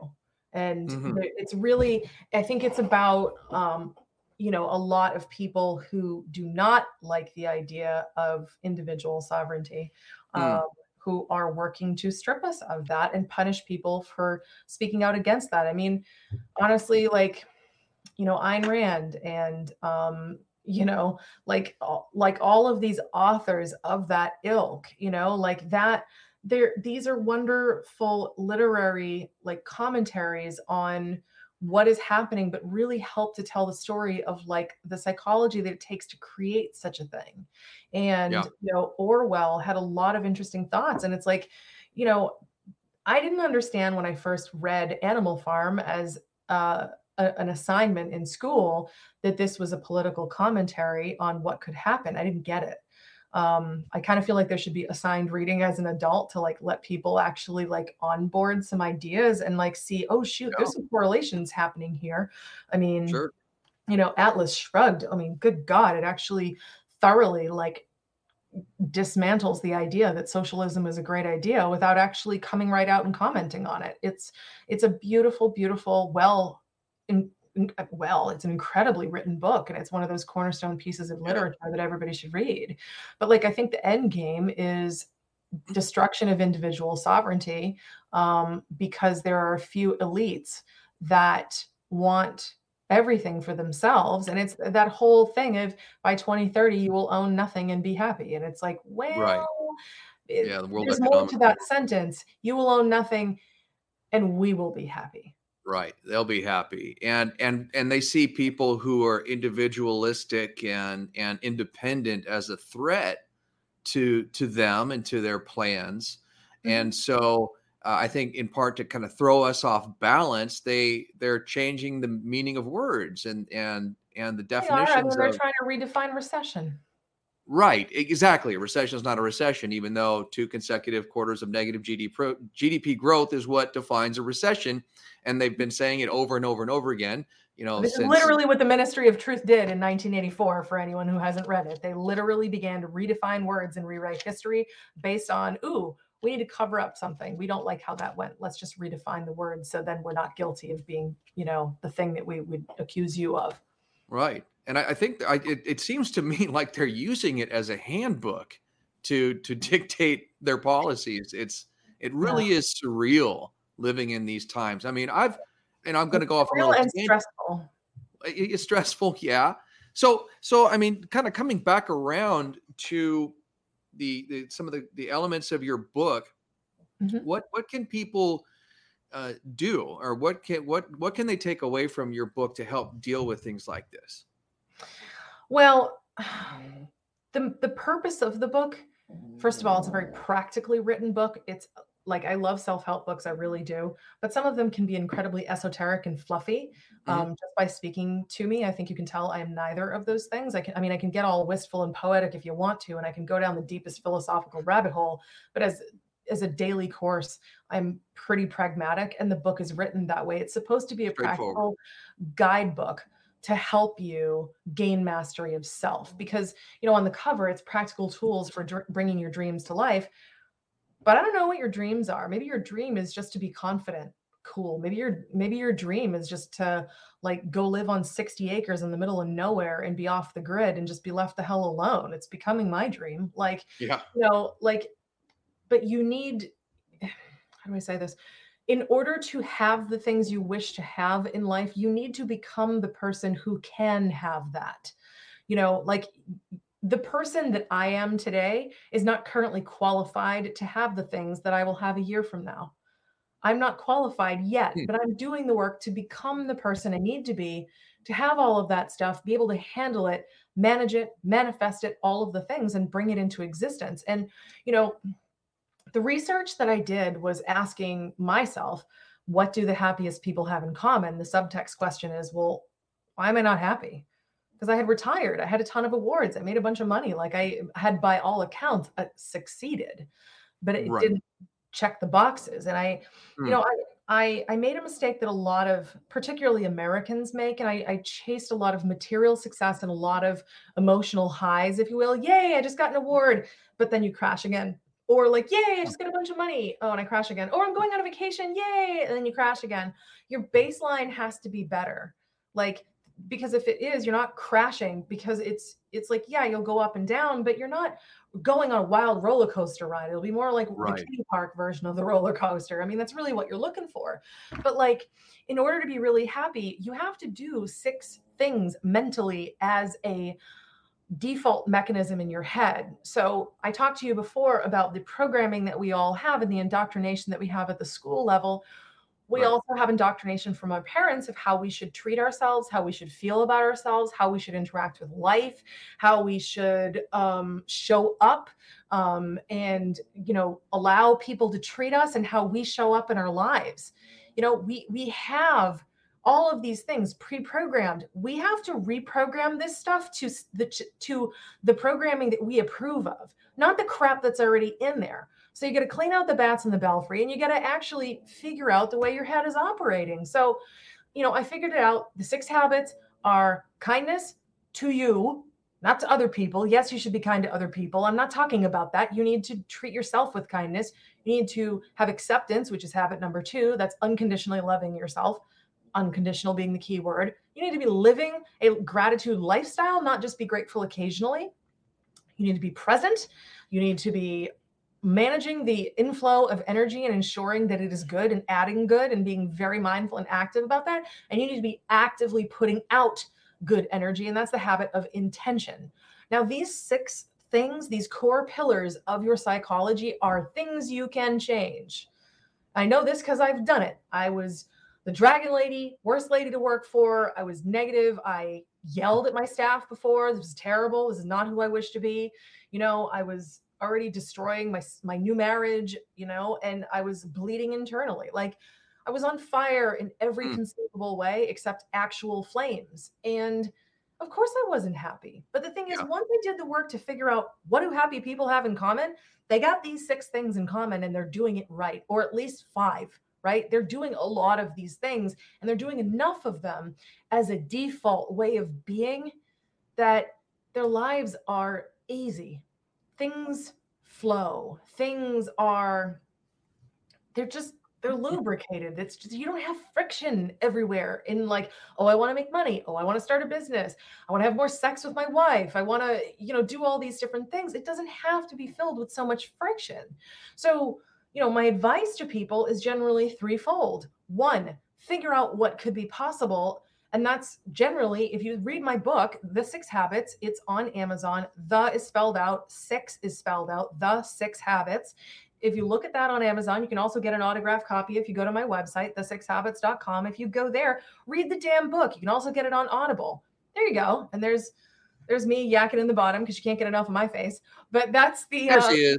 And mm-hmm. it's really, I think it's about, um, you know, a lot of people who do not like the idea of individual sovereignty, um, mm. who are working to strip us of that and punish people for speaking out against that. I mean, honestly, like, you know, Ayn Rand and, um, you know, like, like all of these authors of that ilk, you know, like that, There, these are wonderful literary like commentaries on what is happening, but really help to tell the story of like the psychology that it takes to create such a thing. And, yeah. you know, Orwell had a lot of interesting thoughts. And it's like, you know, I didn't understand when I first read Animal Farm as uh, a, an assignment in school that this was a political commentary on what could happen. I didn't get it. Um, I kind of feel like there should be assigned reading as an adult to like let people actually like onboard some ideas and like see, oh shoot, yeah. there's some correlations happening here. I mean, sure. you know, Atlas Shrugged. I mean, good God, it actually thoroughly like dismantles the idea that socialism is a great idea without actually coming right out and commenting on it. It's it's a beautiful, beautiful, well, in, well, it's an incredibly written book, and it's one of those cornerstone pieces of literature that everybody should read. But like, I think the end game is destruction of individual sovereignty, um, because there are a few elites that want everything for themselves. And it's that whole thing of by twenty thirty, you will own nothing and be happy. And it's like, well, right. it, yeah, the world there's more to that sentence. You will own nothing and we will be happy. Right. They'll be happy. And, and, and they see people who are individualistic and, and independent as a threat to, to them and to their plans. Mm-hmm. And so uh, I think in part to kind of throw us off balance, they, they're changing the meaning of words and, and, and the definitions. They are, I mean, they're of, trying to redefine recession. Right. Exactly. A recession is not a recession, even though two consecutive quarters of negative G D P growth is what defines a recession. And they've been saying it over and over and over again. You know, this since- is literally what the Ministry of Truth did in nineteen eighty-four, for anyone who hasn't read it. They literally began to redefine words and rewrite history based on, ooh, we need to cover up something. We don't like how that went. Let's just redefine the word. So then we're not guilty of being, you know, the thing that we would accuse you of. Right. And I, I think I, it, it seems to me like they're using it as a handbook to to dictate their policies. It's it really yeah. is surreal living in these times. I mean, I've and I'm going to go off. Surreal and stressful. It's stressful, yeah. So so I mean, kind of coming back around to the, the some of the, the elements of your book. Mm-hmm. What what can people uh, do, or what can what what can they take away from your book to help deal with things like this? Well, the the purpose of the book, first of all, it's a very practically written book. It's like, I love self-help books. I really do. But some of them can be incredibly esoteric and fluffy. Um, mm-hmm. Just by speaking to me, I think you can tell I am neither of those things. I can, I mean, I can get all wistful and poetic if you want to, and I can go down the deepest philosophical rabbit hole. But as as a daily course, I'm pretty pragmatic, and the book is written that way. It's supposed to be a practical guidebook to help you gain mastery of self, because, you know, on the cover, it's practical tools for dr- bringing your dreams to life. But I don't know what your dreams are. Maybe your dream is just to be confident. Cool. Maybe your, maybe your dream is just to like go live on sixty acres in the middle of nowhere and be off the grid and just be left the hell alone. It's becoming my dream. Like, yeah. you know, like, but you need, how do I say this? In order to have the things you wish to have in life, you need to become the person who can have that. You know, like the person that I am today is not currently qualified to have the things that I will have a year from now. I'm not qualified yet, but I'm doing the work to become the person I need to be, to have all of that stuff, be able to handle it, manage it, manifest it, all of the things, and bring it into existence. And, you know, the research that I did was asking myself, what do the happiest people have in common? The subtext question is, well, why am I not happy? Because I had retired. I had a ton of awards. I made a bunch of money. Like I had, by all accounts, uh, succeeded, but it right. didn't check the boxes. And I, mm. you know, I, I, I made a mistake that a lot of, particularly Americans, make. And I, I chased a lot of material success and a lot of emotional highs, if you will. Yay, I just got an award. But then you crash again. Or like, yay, I just got a bunch of money. Oh, and I crash again. Or I'm going on a vacation. Yay. And then you crash again. Your baseline has to be better. Like, because if it is, you're not crashing, because it's, it's like, yeah, you'll go up and down, but you're not going on a wild roller coaster ride. It'll be more like right. the kiddie park version of the roller coaster. I mean, that's really what you're looking for. But like, in order to be really happy, you have to do six things mentally as a default mechanism in your head. So I talked to you before about the programming that we all have and the indoctrination that we have at the school level. We right. also have indoctrination from our parents of how we should treat ourselves, how we should feel about ourselves, how we should interact with life, how we should um, show up um, and, you know, allow people to treat us, and how we show up in our lives. You know, we, we have all of these things pre-programmed. We have to reprogram this stuff to the, to the programming that we approve of, not the crap that's already in there. So you got to clean out the bats in the belfry, and you got to actually figure out the way your head is operating. So, you know, I figured it out. The six habits are kindness to you, not to other people. Yes, you should be kind to other people. I'm not talking about that. You need to treat yourself with kindness. You need to have acceptance, which is habit number two. That's unconditionally loving yourself. Unconditional being the key word. You need to be living a gratitude lifestyle, not just be grateful occasionally. You need to be present. You need to be managing the inflow of energy and ensuring that it is good, and adding good, and being very mindful and active about that. And you need to be actively putting out good energy. And that's the habit of intention. Now, these six things, these core pillars of your psychology, are things you can change. I know this because I've done it. I was the dragon lady, worst lady to work for. I was negative. I yelled at my staff before. This was terrible. This is not who I wish to be. You know, I was already destroying my, my new marriage, you know, and I was bleeding internally. Like, I was on fire in every mm. conceivable way except actual flames. And of course I wasn't happy. But the thing yeah. is, once I did the work to figure out what do happy people have in common, they got these six things in common, and they're doing it right, or at least five, right? They're doing a lot of these things, and they're doing enough of them as a default way of being that their lives are easy. Things flow. Things are, they're just, they're lubricated. It's just, you don't have friction everywhere in like, oh, I want to make money. Oh, I want to start a business. I want to have more sex with my wife. I want to, you know, do all these different things. It doesn't have to be filled with so much friction. So, you know, my advice to people is generally threefold. One, figure out what could be possible. And that's generally, if you read my book, The Six Habits, it's on Amazon. The is spelled out. Six is spelled out. The Six Habits. If you look at that on Amazon, you can also get an autographed copy if you go to my website, the six habits dot com. If you go there, read the damn book. You can also get it on Audible. There you go. And there's there's me yakking in the bottom because you can't get enough of my face. But that's the... There uh, she is.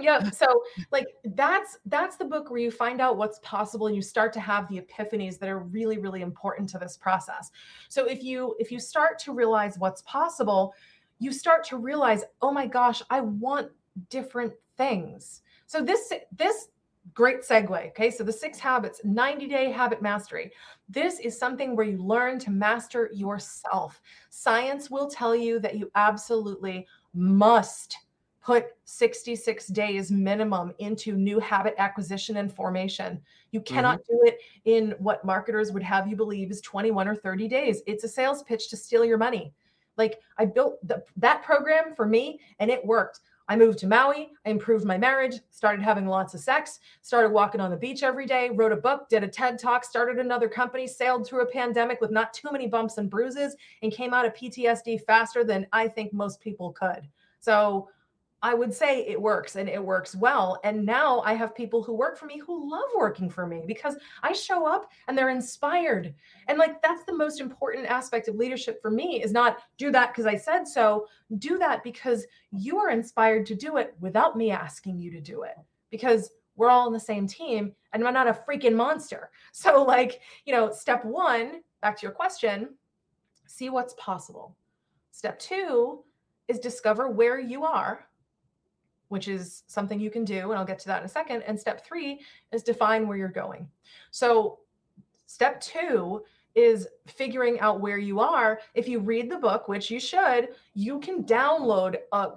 Yeah. So like that's, that's the book where you find out what's possible, and you start to have the epiphanies that are really, really important to this process. So if you, if you start to realize what's possible, you start to realize, oh my gosh, I want different things. So this, this great segue. Okay. So the six habits, ninety day habit mastery. This is something where you learn to master yourself. Science will tell you that you absolutely must put sixty-six days minimum into new habit acquisition and formation. You cannot mm-hmm. do it in what marketers would have you believe is twenty-one or thirty days. It's a sales pitch to steal your money. Like I built the, that program for me, and it worked. I moved to Maui. I improved my marriage, started having lots of sex, started walking on the beach every day, wrote a book, did a TED Talk, started another company, sailed through a pandemic with not too many bumps and bruises, and came out of P T S D faster than I think most people could. So I would say it works, and it works well. And now I have people who work for me who love working for me because I show up and they're inspired. And like, that's the most important aspect of leadership for me, is not do that because I said so. Do that because you are inspired to do it without me asking you to do it, because we're all on the same team and I'm not a freaking monster. So like, you know, step one, back to your question, see what's possible. Step two is discover where you are, which is something you can do. And I'll get to that in a second. And step three is define where you're going. So step two is figuring out where you are. If you read the book, which you should, you can download a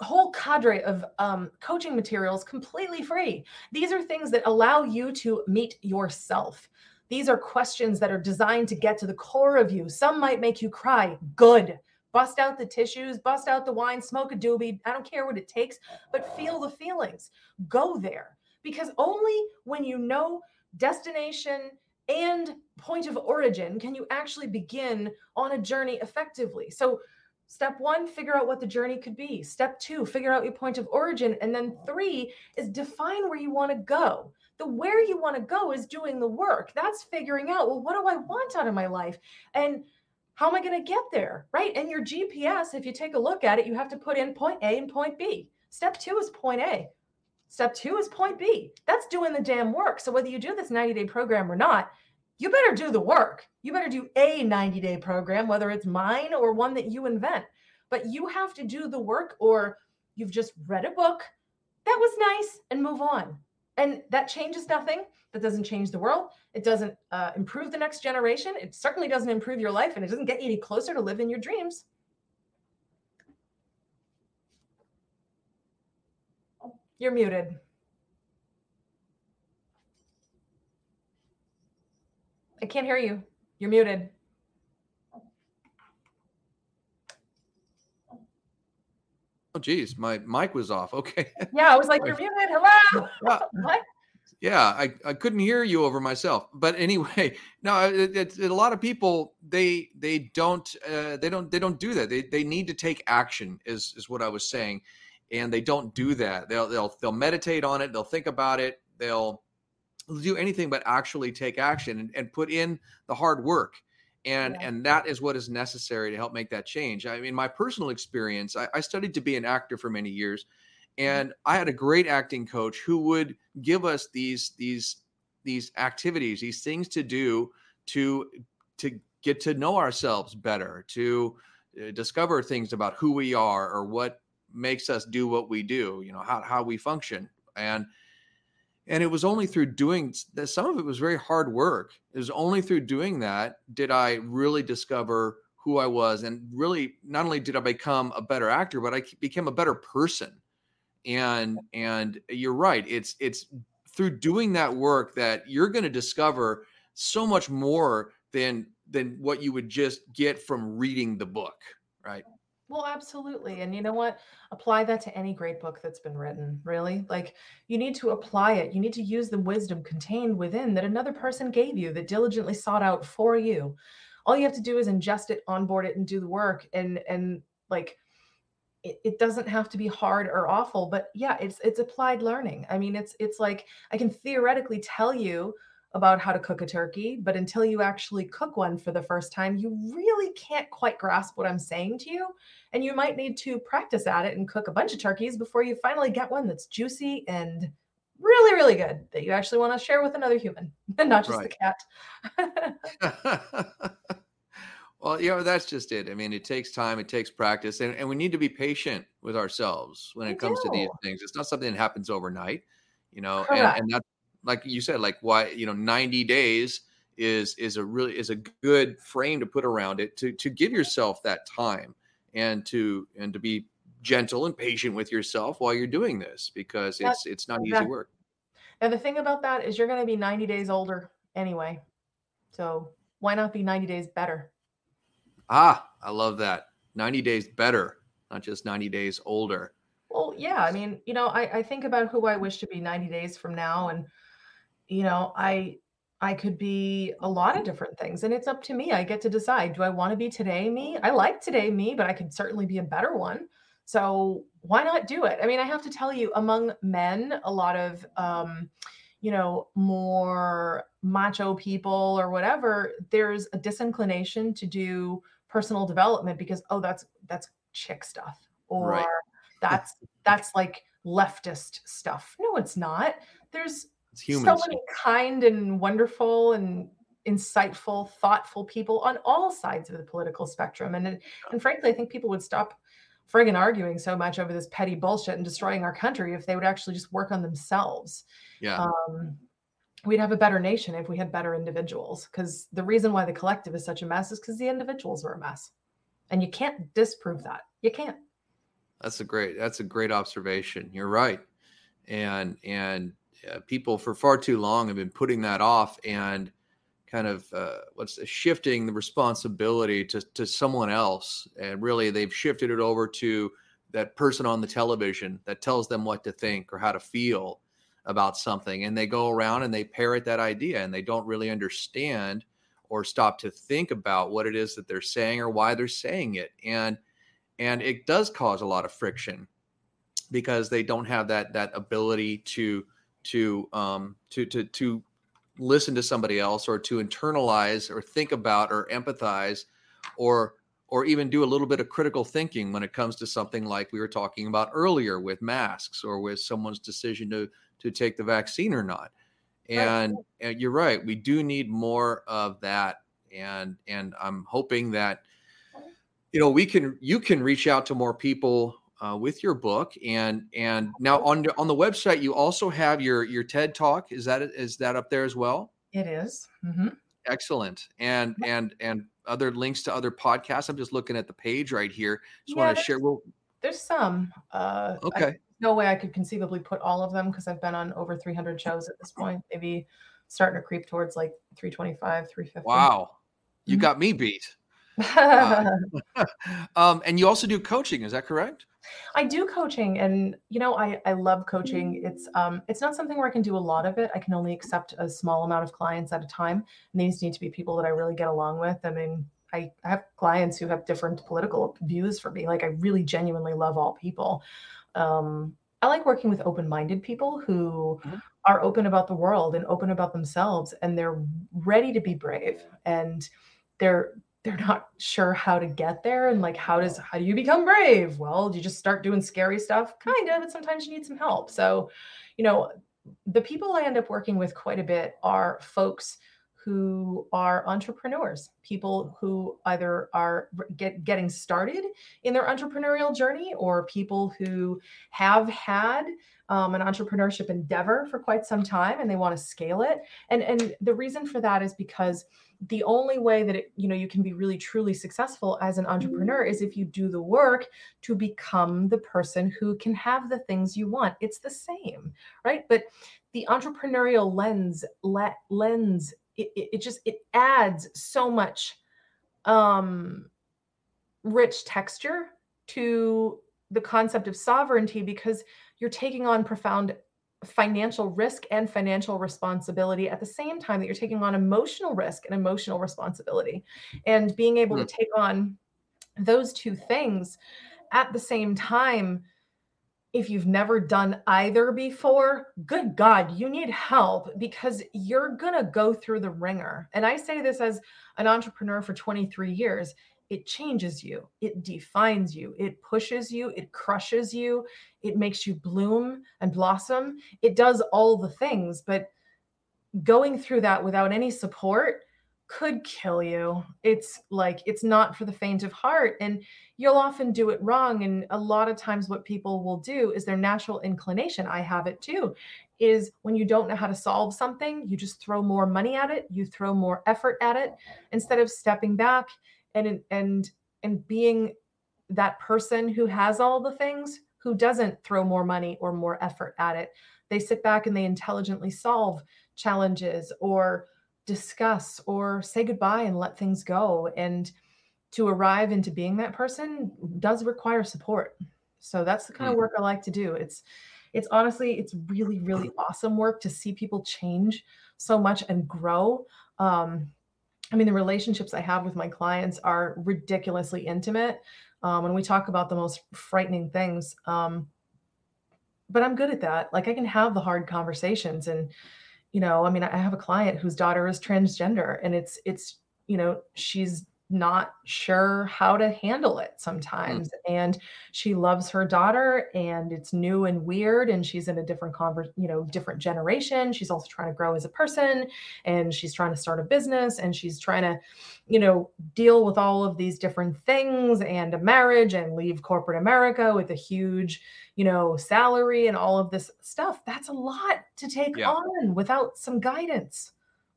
whole cadre of um, coaching materials completely free. These are things that allow you to meet yourself. These are questions that are designed to get to the core of you. Some might make you cry. Good. Bust out the tissues, bust out the wine, smoke a doobie. I don't care what it takes, but feel the feelings. Go there. Because only when you know destination and point of origin can you actually begin on a journey effectively. So step one, figure out what the journey could be. Step two, figure out your point of origin. And then three is define where you want to go. The where you want to go is doing the work. That's figuring out, well, what do I want out of my life? And how am I going to get there, right? And your G P S, if you take a look at it, you have to put in point A and point B. Step two is point A. Step two is point B. That's doing the damn work. So whether you do this ninety-day program or not, you better do the work. You better do a ninety-day program, whether it's mine or one that you invent. But you have to do the work, or you've just read a book. That was nice, and move on. And that changes nothing. That doesn't change the world. It doesn't uh, improve the next generation. It certainly doesn't improve your life, and it doesn't get you any closer to living your dreams. You're muted. I can't hear you. You're muted. Oh, geez. My mic was off. Okay. Yeah. I was like, you're muted. Hello. Yeah. What? Yeah. I, I couldn't hear you over myself, but anyway, no, it, it, it, a lot of people, they, they don't, uh, they don't, they don't do that. They, they need to take action is, is what I was saying. And they don't do that. They'll, they'll, they'll meditate on it. They'll think about it. They'll, do anything but actually take action and, and put in the hard work. And, yeah. and that is what is necessary to help make that change. I mean, my personal experience, I, I studied to be an actor for many years, and I had a great acting coach who would give us these, these, these activities, these things to do to, to get to know ourselves better, to discover things about who we are or what makes us do what we do, you know, how, how we function. And, And it was only through doing that. Some of it was very hard work. It was only through doing that did I really discover who I was, and really not only did I become a better actor, but I became a better person. And and you're right. It's it's through doing that work that you're going to discover so much more than than what you would just get from reading the book, right? Well, absolutely. And you know what? Apply that to any great book that's been written, really. Like, you need to apply it. You need to use the wisdom contained within that another person gave you, that diligently sought out for you. All you have to do is ingest it, onboard it, and do the work. And, and like, it, it doesn't have to be hard or awful, but yeah, it's, it's applied learning. I mean, it's, it's like, I can theoretically tell you about how to cook a turkey, but until you actually cook one for the first time, you really can't quite grasp what I'm saying to you. And you might need to practice at it and cook a bunch of turkeys before you finally get one that's juicy and really, really good that you actually want to share with another human and not just right. the cat. Well, you know, that's just it. I mean, it takes time, it takes practice, and, and we need to be patient with ourselves when it we comes do. to these things. It's not something that happens overnight, you know, and, and that's, like you said, like why, you know, ninety days is, is a really, is a good frame to put around it, to, to give yourself that time and to, and to be gentle and patient with yourself while you're doing this, because it's, it's not easy work. Now, the thing about that is you're going to be ninety days older anyway. So why not be ninety days better? Ah, I love that. ninety days better, not just ninety days older. Well, yeah. I mean, you know, I, I think about who I wish to be ninety days from now, and you know, I, I could be a lot of different things, and it's up to me. I get to decide, do I want to be today me? I like today me, but I could certainly be a better one. So why not do it? I mean, I have to tell you, among men, a lot of, um, you know, more macho people or whatever, there's a disinclination to do personal development because, oh, that's, that's chick stuff, or right. that's, that's like leftist stuff. No, it's not. There's, so many kind and wonderful and insightful, thoughtful people on all sides of the political spectrum. And and frankly, I think people would stop friggin' arguing so much over this petty bullshit and destroying our country if they would actually just work on themselves. Yeah. Um, we'd have a better nation if we had better individuals, because the reason why the collective is such a mess is because the individuals are a mess. And you can't disprove that. You can't. That's a great, that's a great observation. You're right. And, and uh, people for far too long have been putting that off and kind of uh, what's shifting the responsibility to, to someone else. And really they've shifted it over to that person on the television that tells them what to think or how to feel about something. And they go around and they parrot that idea and they don't really understand or stop to think about what it is that they're saying or why they're saying it. And, and it does cause a lot of friction because they don't have that, that ability to, to, um, to, to, to listen to somebody else or to internalize or think about or empathize or, or even do a little bit of critical thinking when it comes to something like we were talking about earlier with masks or with someone's decision to, to take the vaccine or not. And, right. and you're right. We do need more of that. And, and I'm hoping that, you know, we can, you can reach out to more people uh, with your book. And, and now on, on the website, you also have your, your TED Talk. Is that, is that up there as well? It is. Mm-hmm. Excellent. And, and, and other links to other podcasts. I'm just looking at the page right here. Just yeah, want to share. Well, there's some, uh, okay. I, no way I could conceivably put all of them because I've been on over three hundred shows at this point, maybe starting to creep towards like three twenty-five, three fifty. Wow. You mm-hmm. got me beat. uh, um, and you also do coaching. Is that correct? I do coaching. And, you know, I, I love coaching. It's, um, it's not something where I can do a lot of it. I can only accept a small amount of clients at a time. And these need to be people that I really get along with. I mean, I have clients who have different political views for me. Like I really genuinely love all people. Um, I like working with open-minded people who mm-hmm. are open about the world and open about themselves, and they're ready to be brave, and they're they're not sure how to get there. And like, how does how do you become brave? Well, you just start doing scary stuff, kind of, but sometimes you need some help. So, you know, the people I end up working with quite a bit are folks who are entrepreneurs, people who either are get, getting started in their entrepreneurial journey or people who have had um, an entrepreneurship endeavor for quite some time and they want to scale it. And, and the reason for that is because the only way that it, you know, you can be really truly successful as an entrepreneur is if you do the work to become the person who can have the things you want. It's the same, right? But the entrepreneurial lens, le- lens It, it, it just, it adds so much um, rich texture to the concept of sovereignty because you're taking on profound financial risk and financial responsibility at the same time that you're taking on emotional risk and emotional responsibility. And being able mm. to take on those two things at the same time, if you've never done either before, good God, you need help because you're going to go through the ringer. And I say this as an entrepreneur for twenty-three years, it changes you. It defines you. It pushes you. It crushes you. It makes you bloom and blossom. It does all the things, but going through that without any support could kill you. It's like, it's not for the faint of heart, and you'll often do it wrong. And a lot of times what people will do is their natural inclination, I have it too, is when you don't know how to solve something, you just throw more money at it, you throw more effort at it, instead of stepping back and, and, and being that person who has all the things, who doesn't throw more money or more effort at it. They sit back and they intelligently solve challenges or discuss or say goodbye and let things go. And to arrive into being that person does require support. So that's the kind mm. of work I like to do. It's, it's honestly, it's really, really awesome work to see people change so much and grow. Um, I mean, the relationships I have with my clients are ridiculously intimate. Um, and we talk about the most frightening things. Um, but I'm good at that. Like I can have the hard conversations and, you know, I mean, I have a client whose daughter is transgender and it's, it's, you know, she's not sure how to handle it sometimes. Mm. And she loves her daughter and it's new and weird. And she's in a different conver- you know, different generation. She's also trying to grow as a person and she's trying to start a business and she's trying to, you know, deal with all of these different things and a marriage and leave corporate America with a huge, you know, salary and all of this stuff. That's a lot to take yeah. on without some guidance.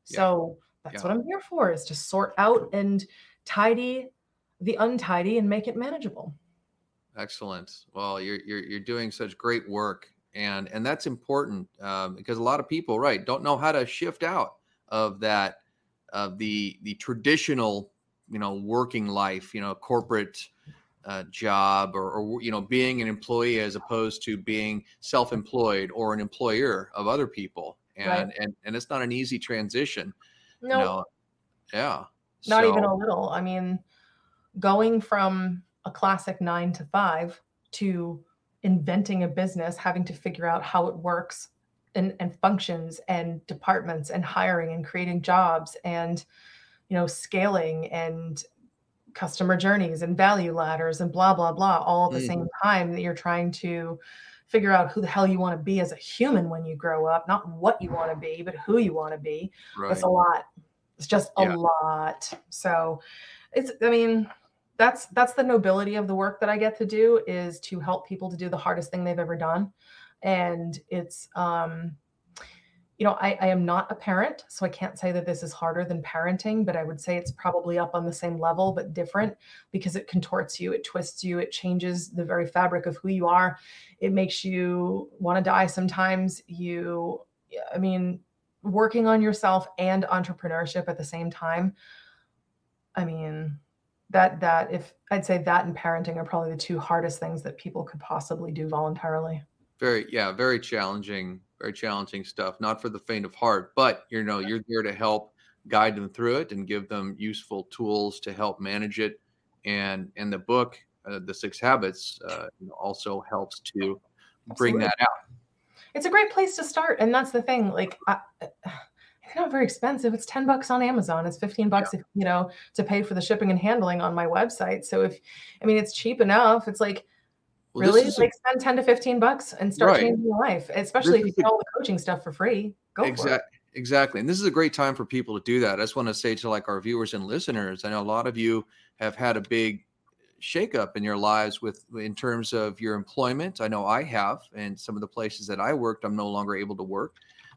Yeah. So that's yeah. what I'm here for, is to sort out and tidy the untidy and make it manageable. Excellent. Well, you're you're you're doing such great work, and and that's important um, because a lot of people, right, don't know how to shift out of that of the the traditional, you know, working life, you know, corporate uh, job, or, or you know, being an employee as opposed to being self-employed or an employer of other people, and right. and and it's not an easy transition. No. You know? Yeah. Not so, even a little. I mean, going from a classic nine to five to inventing a business, having to figure out how it works and, and functions and departments and hiring and creating jobs and, you know, scaling and customer journeys and value ladders and blah, blah, blah, all at the mm. same time that you're trying to figure out who the hell you want to be as a human when you grow up, not what you want to be, but who you want to be. Right. That's a lot. It's just a yeah. lot. So it's, I mean, that's, that's the nobility of the work that I get to do, is to help people to do the hardest thing they've ever done. And it's, um, you know, I, I am not a parent, so I can't say that this is harder than parenting, but I would say it's probably up on the same level, but different, because it contorts you, it twists you, it changes the very fabric of who you are. It makes you want to die sometimes. You, I mean, working on yourself and entrepreneurship at the same time. I mean, that, that if I'd say that and parenting are probably the two hardest things that people could possibly do voluntarily. Very, yeah, very challenging, very challenging stuff. Not for the faint of heart, but you know, you're there to help guide them through it and give them useful tools to help manage it. And, and the book, uh, The Six Habits, uh, also helps to bring Absolutely. That out. It's a great place to start. And that's the thing. Like, I, it's not very expensive. It's ten bucks on Amazon. It's fifteen bucks, yeah. if, you know, to pay for the shipping and handling on my website. So if, I mean, it's cheap enough. It's like, well, really like a, spend ten to fifteen bucks and start right. changing your life, especially this if you get all the coaching stuff for free. Go exactly, for it. Exactly. And this is a great time for people to do that. I just want to say to like our viewers and listeners, I know a lot of you have had a big shakeup in your lives with in terms of your employment. I know I have, and some of the places that I worked, I'm no longer able to work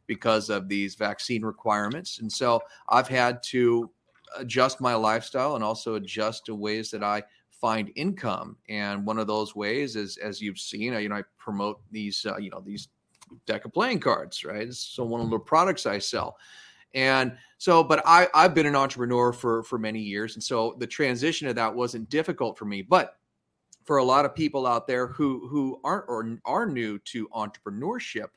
because of these vaccine requirements. And so I've had to adjust my lifestyle and also adjust to ways that I find income. And one of those ways is, as you've seen, you know, I promote these, uh, you know, these deck of playing cards, right? So one of the products I sell. And so, but I, I've been an entrepreneur for, for many years. And so the transition of that wasn't difficult for me, but for a lot of people out there who, who aren't, or are new to entrepreneurship,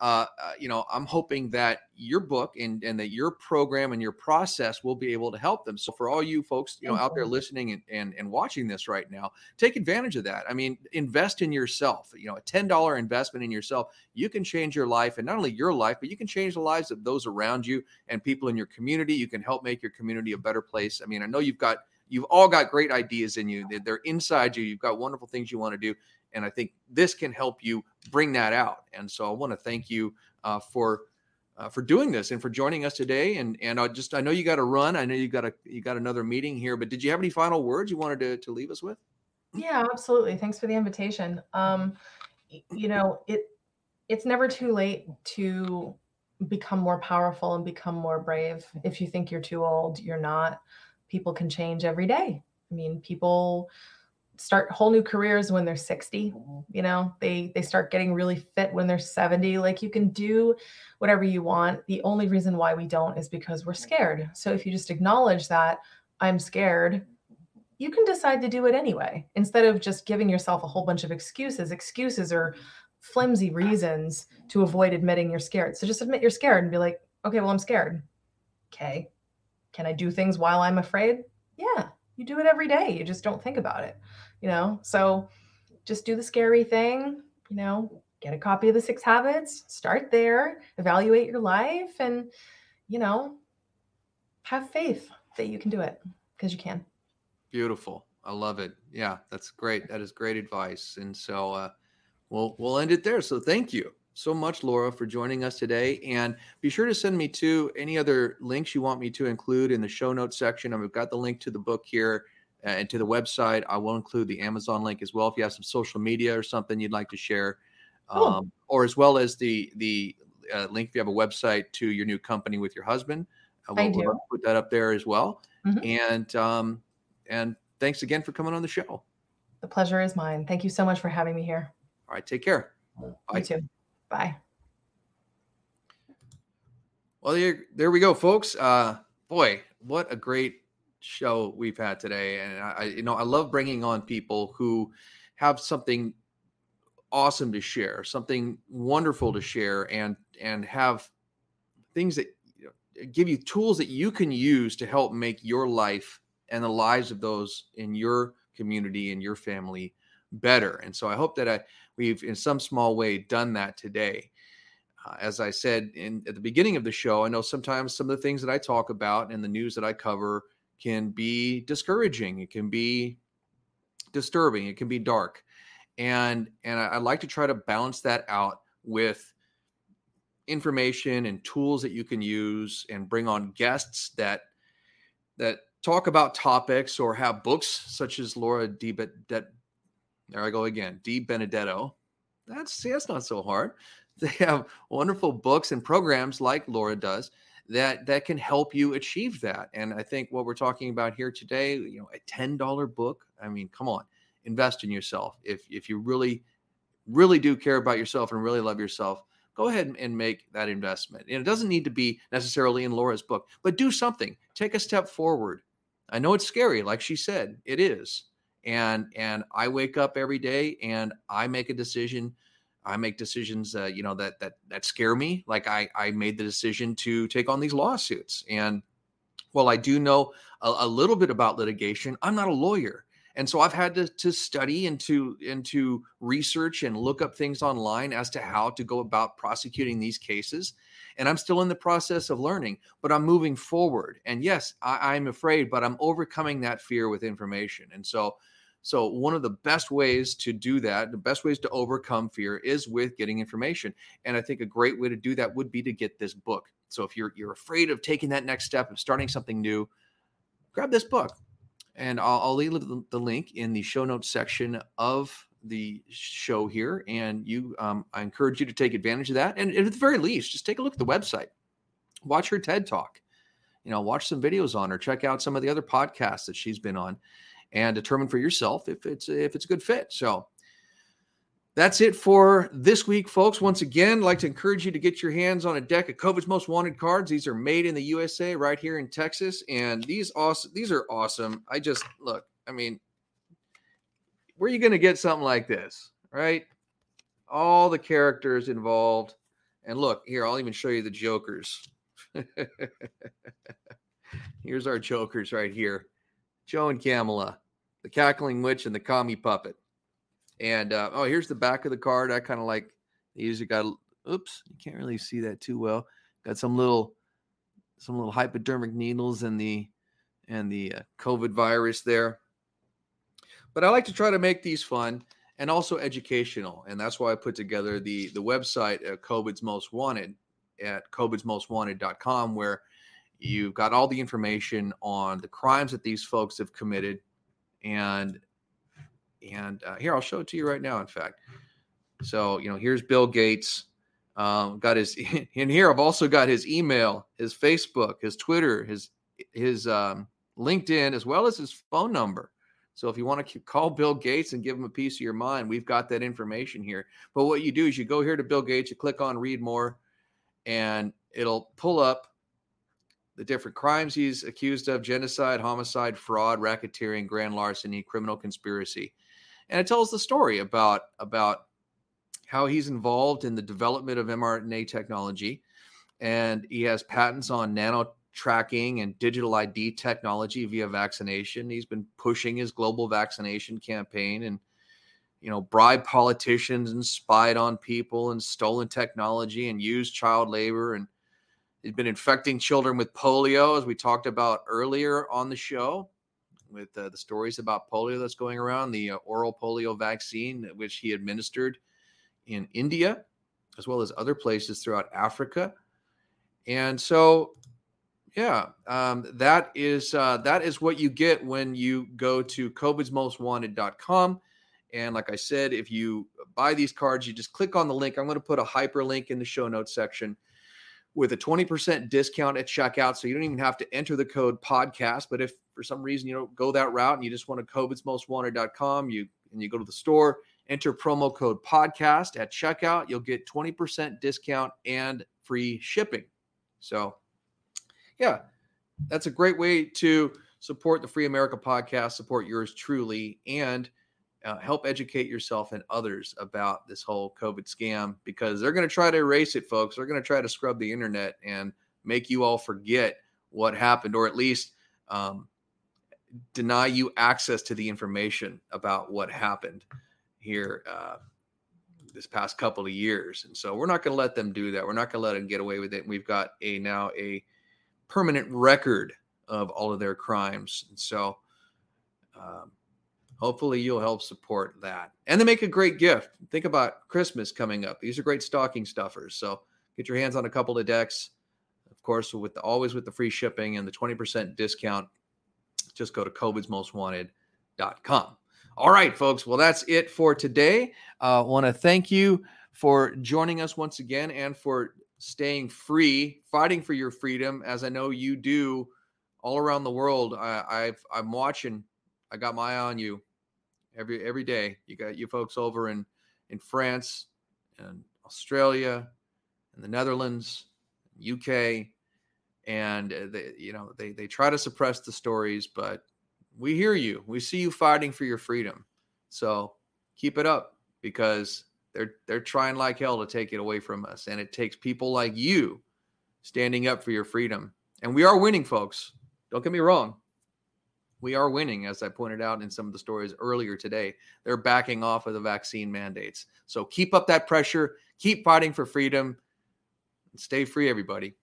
uh, uh, you know, I'm hoping that your book and, and that your program and your process will be able to help them. So for all you folks, you know, out there listening and, and, and watching this right now, take advantage of that. I mean, invest in yourself, you know, a ten dollars investment in yourself. You can change your life, and not only your life, but you can change the lives of those around you and people in your community. You can help make your community a better place. I mean, I know you've got, you've all got great ideas in you. They're, they're inside you. You've got wonderful things you want to do. And I think this can help you bring that out. And so I want to thank you uh, for uh, for doing this and for joining us today. And and I just I know you got to run. I know you got a you got another meeting here. But did you have any final words you wanted to to leave us with? Yeah, absolutely. Thanks for the invitation. Um, you know, it it's never too late to become more powerful and become more brave. If you think you're too old, you're not. People can change every day. I mean, people start whole new careers when they're sixty, you know, they, they start getting really fit when they're seventy. Like, you can do whatever you want. The only reason why we don't is because we're scared. So if you just acknowledge that I'm scared, you can decide to do it anyway, instead of just giving yourself a whole bunch of excuses. Excuses are flimsy reasons to avoid admitting you're scared. So just admit you're scared and be like, okay, well, I'm scared. Okay. Can I do things while I'm afraid? Yeah. You do it every day. You just don't think about it, you know? So just do the scary thing, you know, get a copy of The Six Habits, start there, evaluate your life, and, you know, have faith that you can do it, because you can. Beautiful. I love it. Yeah, that's great. That is great advice. And so uh, we'll, we'll end it there. So thank you so much, Laura, for joining us today. And be sure to send me to any other links you want me to include in the show notes section. I've got the link to the book here and to the website. I will include the Amazon link as well. If you have some social media or something you'd like to share, cool. um, or as well as the, the uh, link, if you have a website to your new company with your husband, I will I do. put that up there as well. Mm-hmm. And, um, and thanks again for coming on the show. The pleasure is mine. Thank you so much for having me here. All right. Take care. You Bye. too. Bye. Well, there, there we go, folks. Uh, boy, what a great show we've had today. And I, you know, I love bringing on people who have something awesome to share, something wonderful to share, and, and have things that you know, give you tools that you can use to help make your life and the lives of those in your community and your family better. And so I hope that I, we've in some small way done that today. Uh, as I said in, at the beginning of the show, I know sometimes some of the things that I talk about and the news that I cover can be discouraging. It can be disturbing. It can be dark. And, and I, I like to try to balance that out with information and tools that you can use, and bring on guests that, that talk about topics or have books such as Laura DiBenedetto. There I go again, DiBenedetto. That's, see, that's not so hard. They have wonderful books and programs like Laura does that, that can help you achieve that. And I think what we're talking about here today, you know, a ten dollar book. I mean, come on, invest in yourself. If, if you really, really do care about yourself and really love yourself, go ahead and make that investment. And it doesn't need to be necessarily in Laura's book, but do something, take a step forward. I know it's scary. Like she said, it is. And, and I wake up every day and I make a decision. I make decisions, uh, you know, that, that, that scare me. Like I, I made the decision to take on these lawsuits. And while I do know a, a little bit about litigation, I'm not a lawyer. And so I've had to, to study and to, and to research and look up things online as to how to go about prosecuting these cases. And I'm still in the process of learning, but I'm moving forward. And yes, I, I'm afraid, but I'm overcoming that fear with information. And so, so one of the best ways to do that, the best ways to overcome fear is with getting information. And I think a great way to do that would be to get this book. So if you're, you're afraid of taking that next step of starting something new, grab this book. And I'll, I'll leave the link in the show notes section of the show here. And you, um, I encourage you to take advantage of that. And at the very least, just take a look at the website, watch her TED Talk, you know, watch some videos on her, check out some of the other podcasts that she's been on, and determine for yourself if it's, if it's a good fit. So that's it for this week, folks. Once again, I'd like to encourage you to get your hands on a deck of COVID's Most Wanted cards. These are made in the U S A right here in Texas. And these awesome, these are awesome. I just, look, I mean, where are you going to get something like this, right? All the characters involved. And look, here, I'll even show you the Jokers. Here's our Jokers right here. Joe and Kamala, the Cackling Witch and the Commie Puppet. And, uh, oh, here's the back of the card. I kind of like these. You got, oops, you can't really see that too well. Got some little, some little hypodermic needles and the, and the uh, COVID virus there. But I like to try to make these fun and also educational. And that's why I put together the, the website at COVID's Most Wanted at Covids Most Wanted dot com, where you've got all the information on the crimes that these folks have committed. And And uh, here, I'll show it to you right now, in fact. So, you know, here's Bill Gates. Um, got his in here. I've also got his email, his Facebook, his Twitter, his his um, LinkedIn, as well as his phone number. So if you want to call Bill Gates and give him a piece of your mind, we've got that information here. But what you do is you go here to Bill Gates, you click on Read More, and it'll pull up the different crimes he's accused of: genocide, homicide, fraud, racketeering, grand larceny, criminal conspiracy. And it tells the story about, about how he's involved in the development of mRNA technology. And he has patents on nano tracking and digital I D technology via vaccination. He's been pushing his global vaccination campaign and, you know, bribed politicians and spied on people and stolen technology and used child labor. And he's been infecting children with polio, as we talked about earlier on the show, with uh, the stories about polio that's going around, the uh, oral polio vaccine, which he administered in India, as well as other places throughout Africa. And so, yeah, um, that is uh, that is what you get when you go to Covids Most Wanted dot com. And like I said, if you buy these cards, you just click on the link. I'm going to put a hyperlink in the show notes section with a twenty percent discount at checkout. So you don't even have to enter the code podcast. But if for some reason you don't go that route and you just want to Covids Most Wanted dot com, you and you go to the store, enter promo code podcast at checkout, you'll get twenty percent discount and free shipping. So yeah, that's a great way to support the Free America Podcast, support yours truly, and uh, help educate yourself and others about this whole COVID scam, because they're going to try to erase it, folks. They're going to try to scrub the internet and make you all forget what happened, or at least um, deny you access to the information about what happened here uh, this past couple of years. And so we're not going to let them do that. We're not going to let them get away with it. We've got a now a permanent record of all of their crimes. And so um, hopefully you'll help support that. And they make a great gift. Think about Christmas coming up. These are great stocking stuffers. So get your hands on a couple of decks. Of course, with the, always with the free shipping and the twenty percent discount, just go to Covids Most Wanted dot com. All right, folks. Well, that's it for today. I uh, want to thank you for joining us once again and for staying free, fighting for your freedom, as I know you do all around the world. I, I've, I'm watching. I got my eye on you every every day. You got you folks over in, in France and Australia and the Netherlands, U K, and they, you know, they they try to suppress the stories, but we hear you. We see you fighting for your freedom. So keep it up, because they're they're trying like hell to take it away from us. And it takes people like you standing up for your freedom. And we are winning, folks. Don't get me wrong. We are winning, as I pointed out in some of the stories earlier today. They're backing off of the vaccine mandates. So keep up that pressure. Keep fighting for freedom. And stay free, everybody.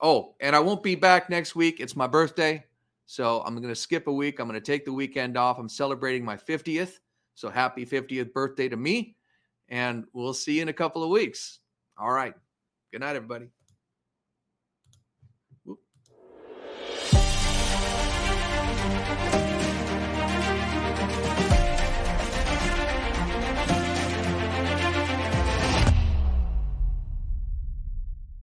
Oh, and I won't be back next week. It's my birthday. So I'm going to skip a week. I'm going to take the weekend off. I'm celebrating my fiftieth. So happy fiftieth birthday to me. And we'll see you in a couple of weeks. All right. Good night, everybody.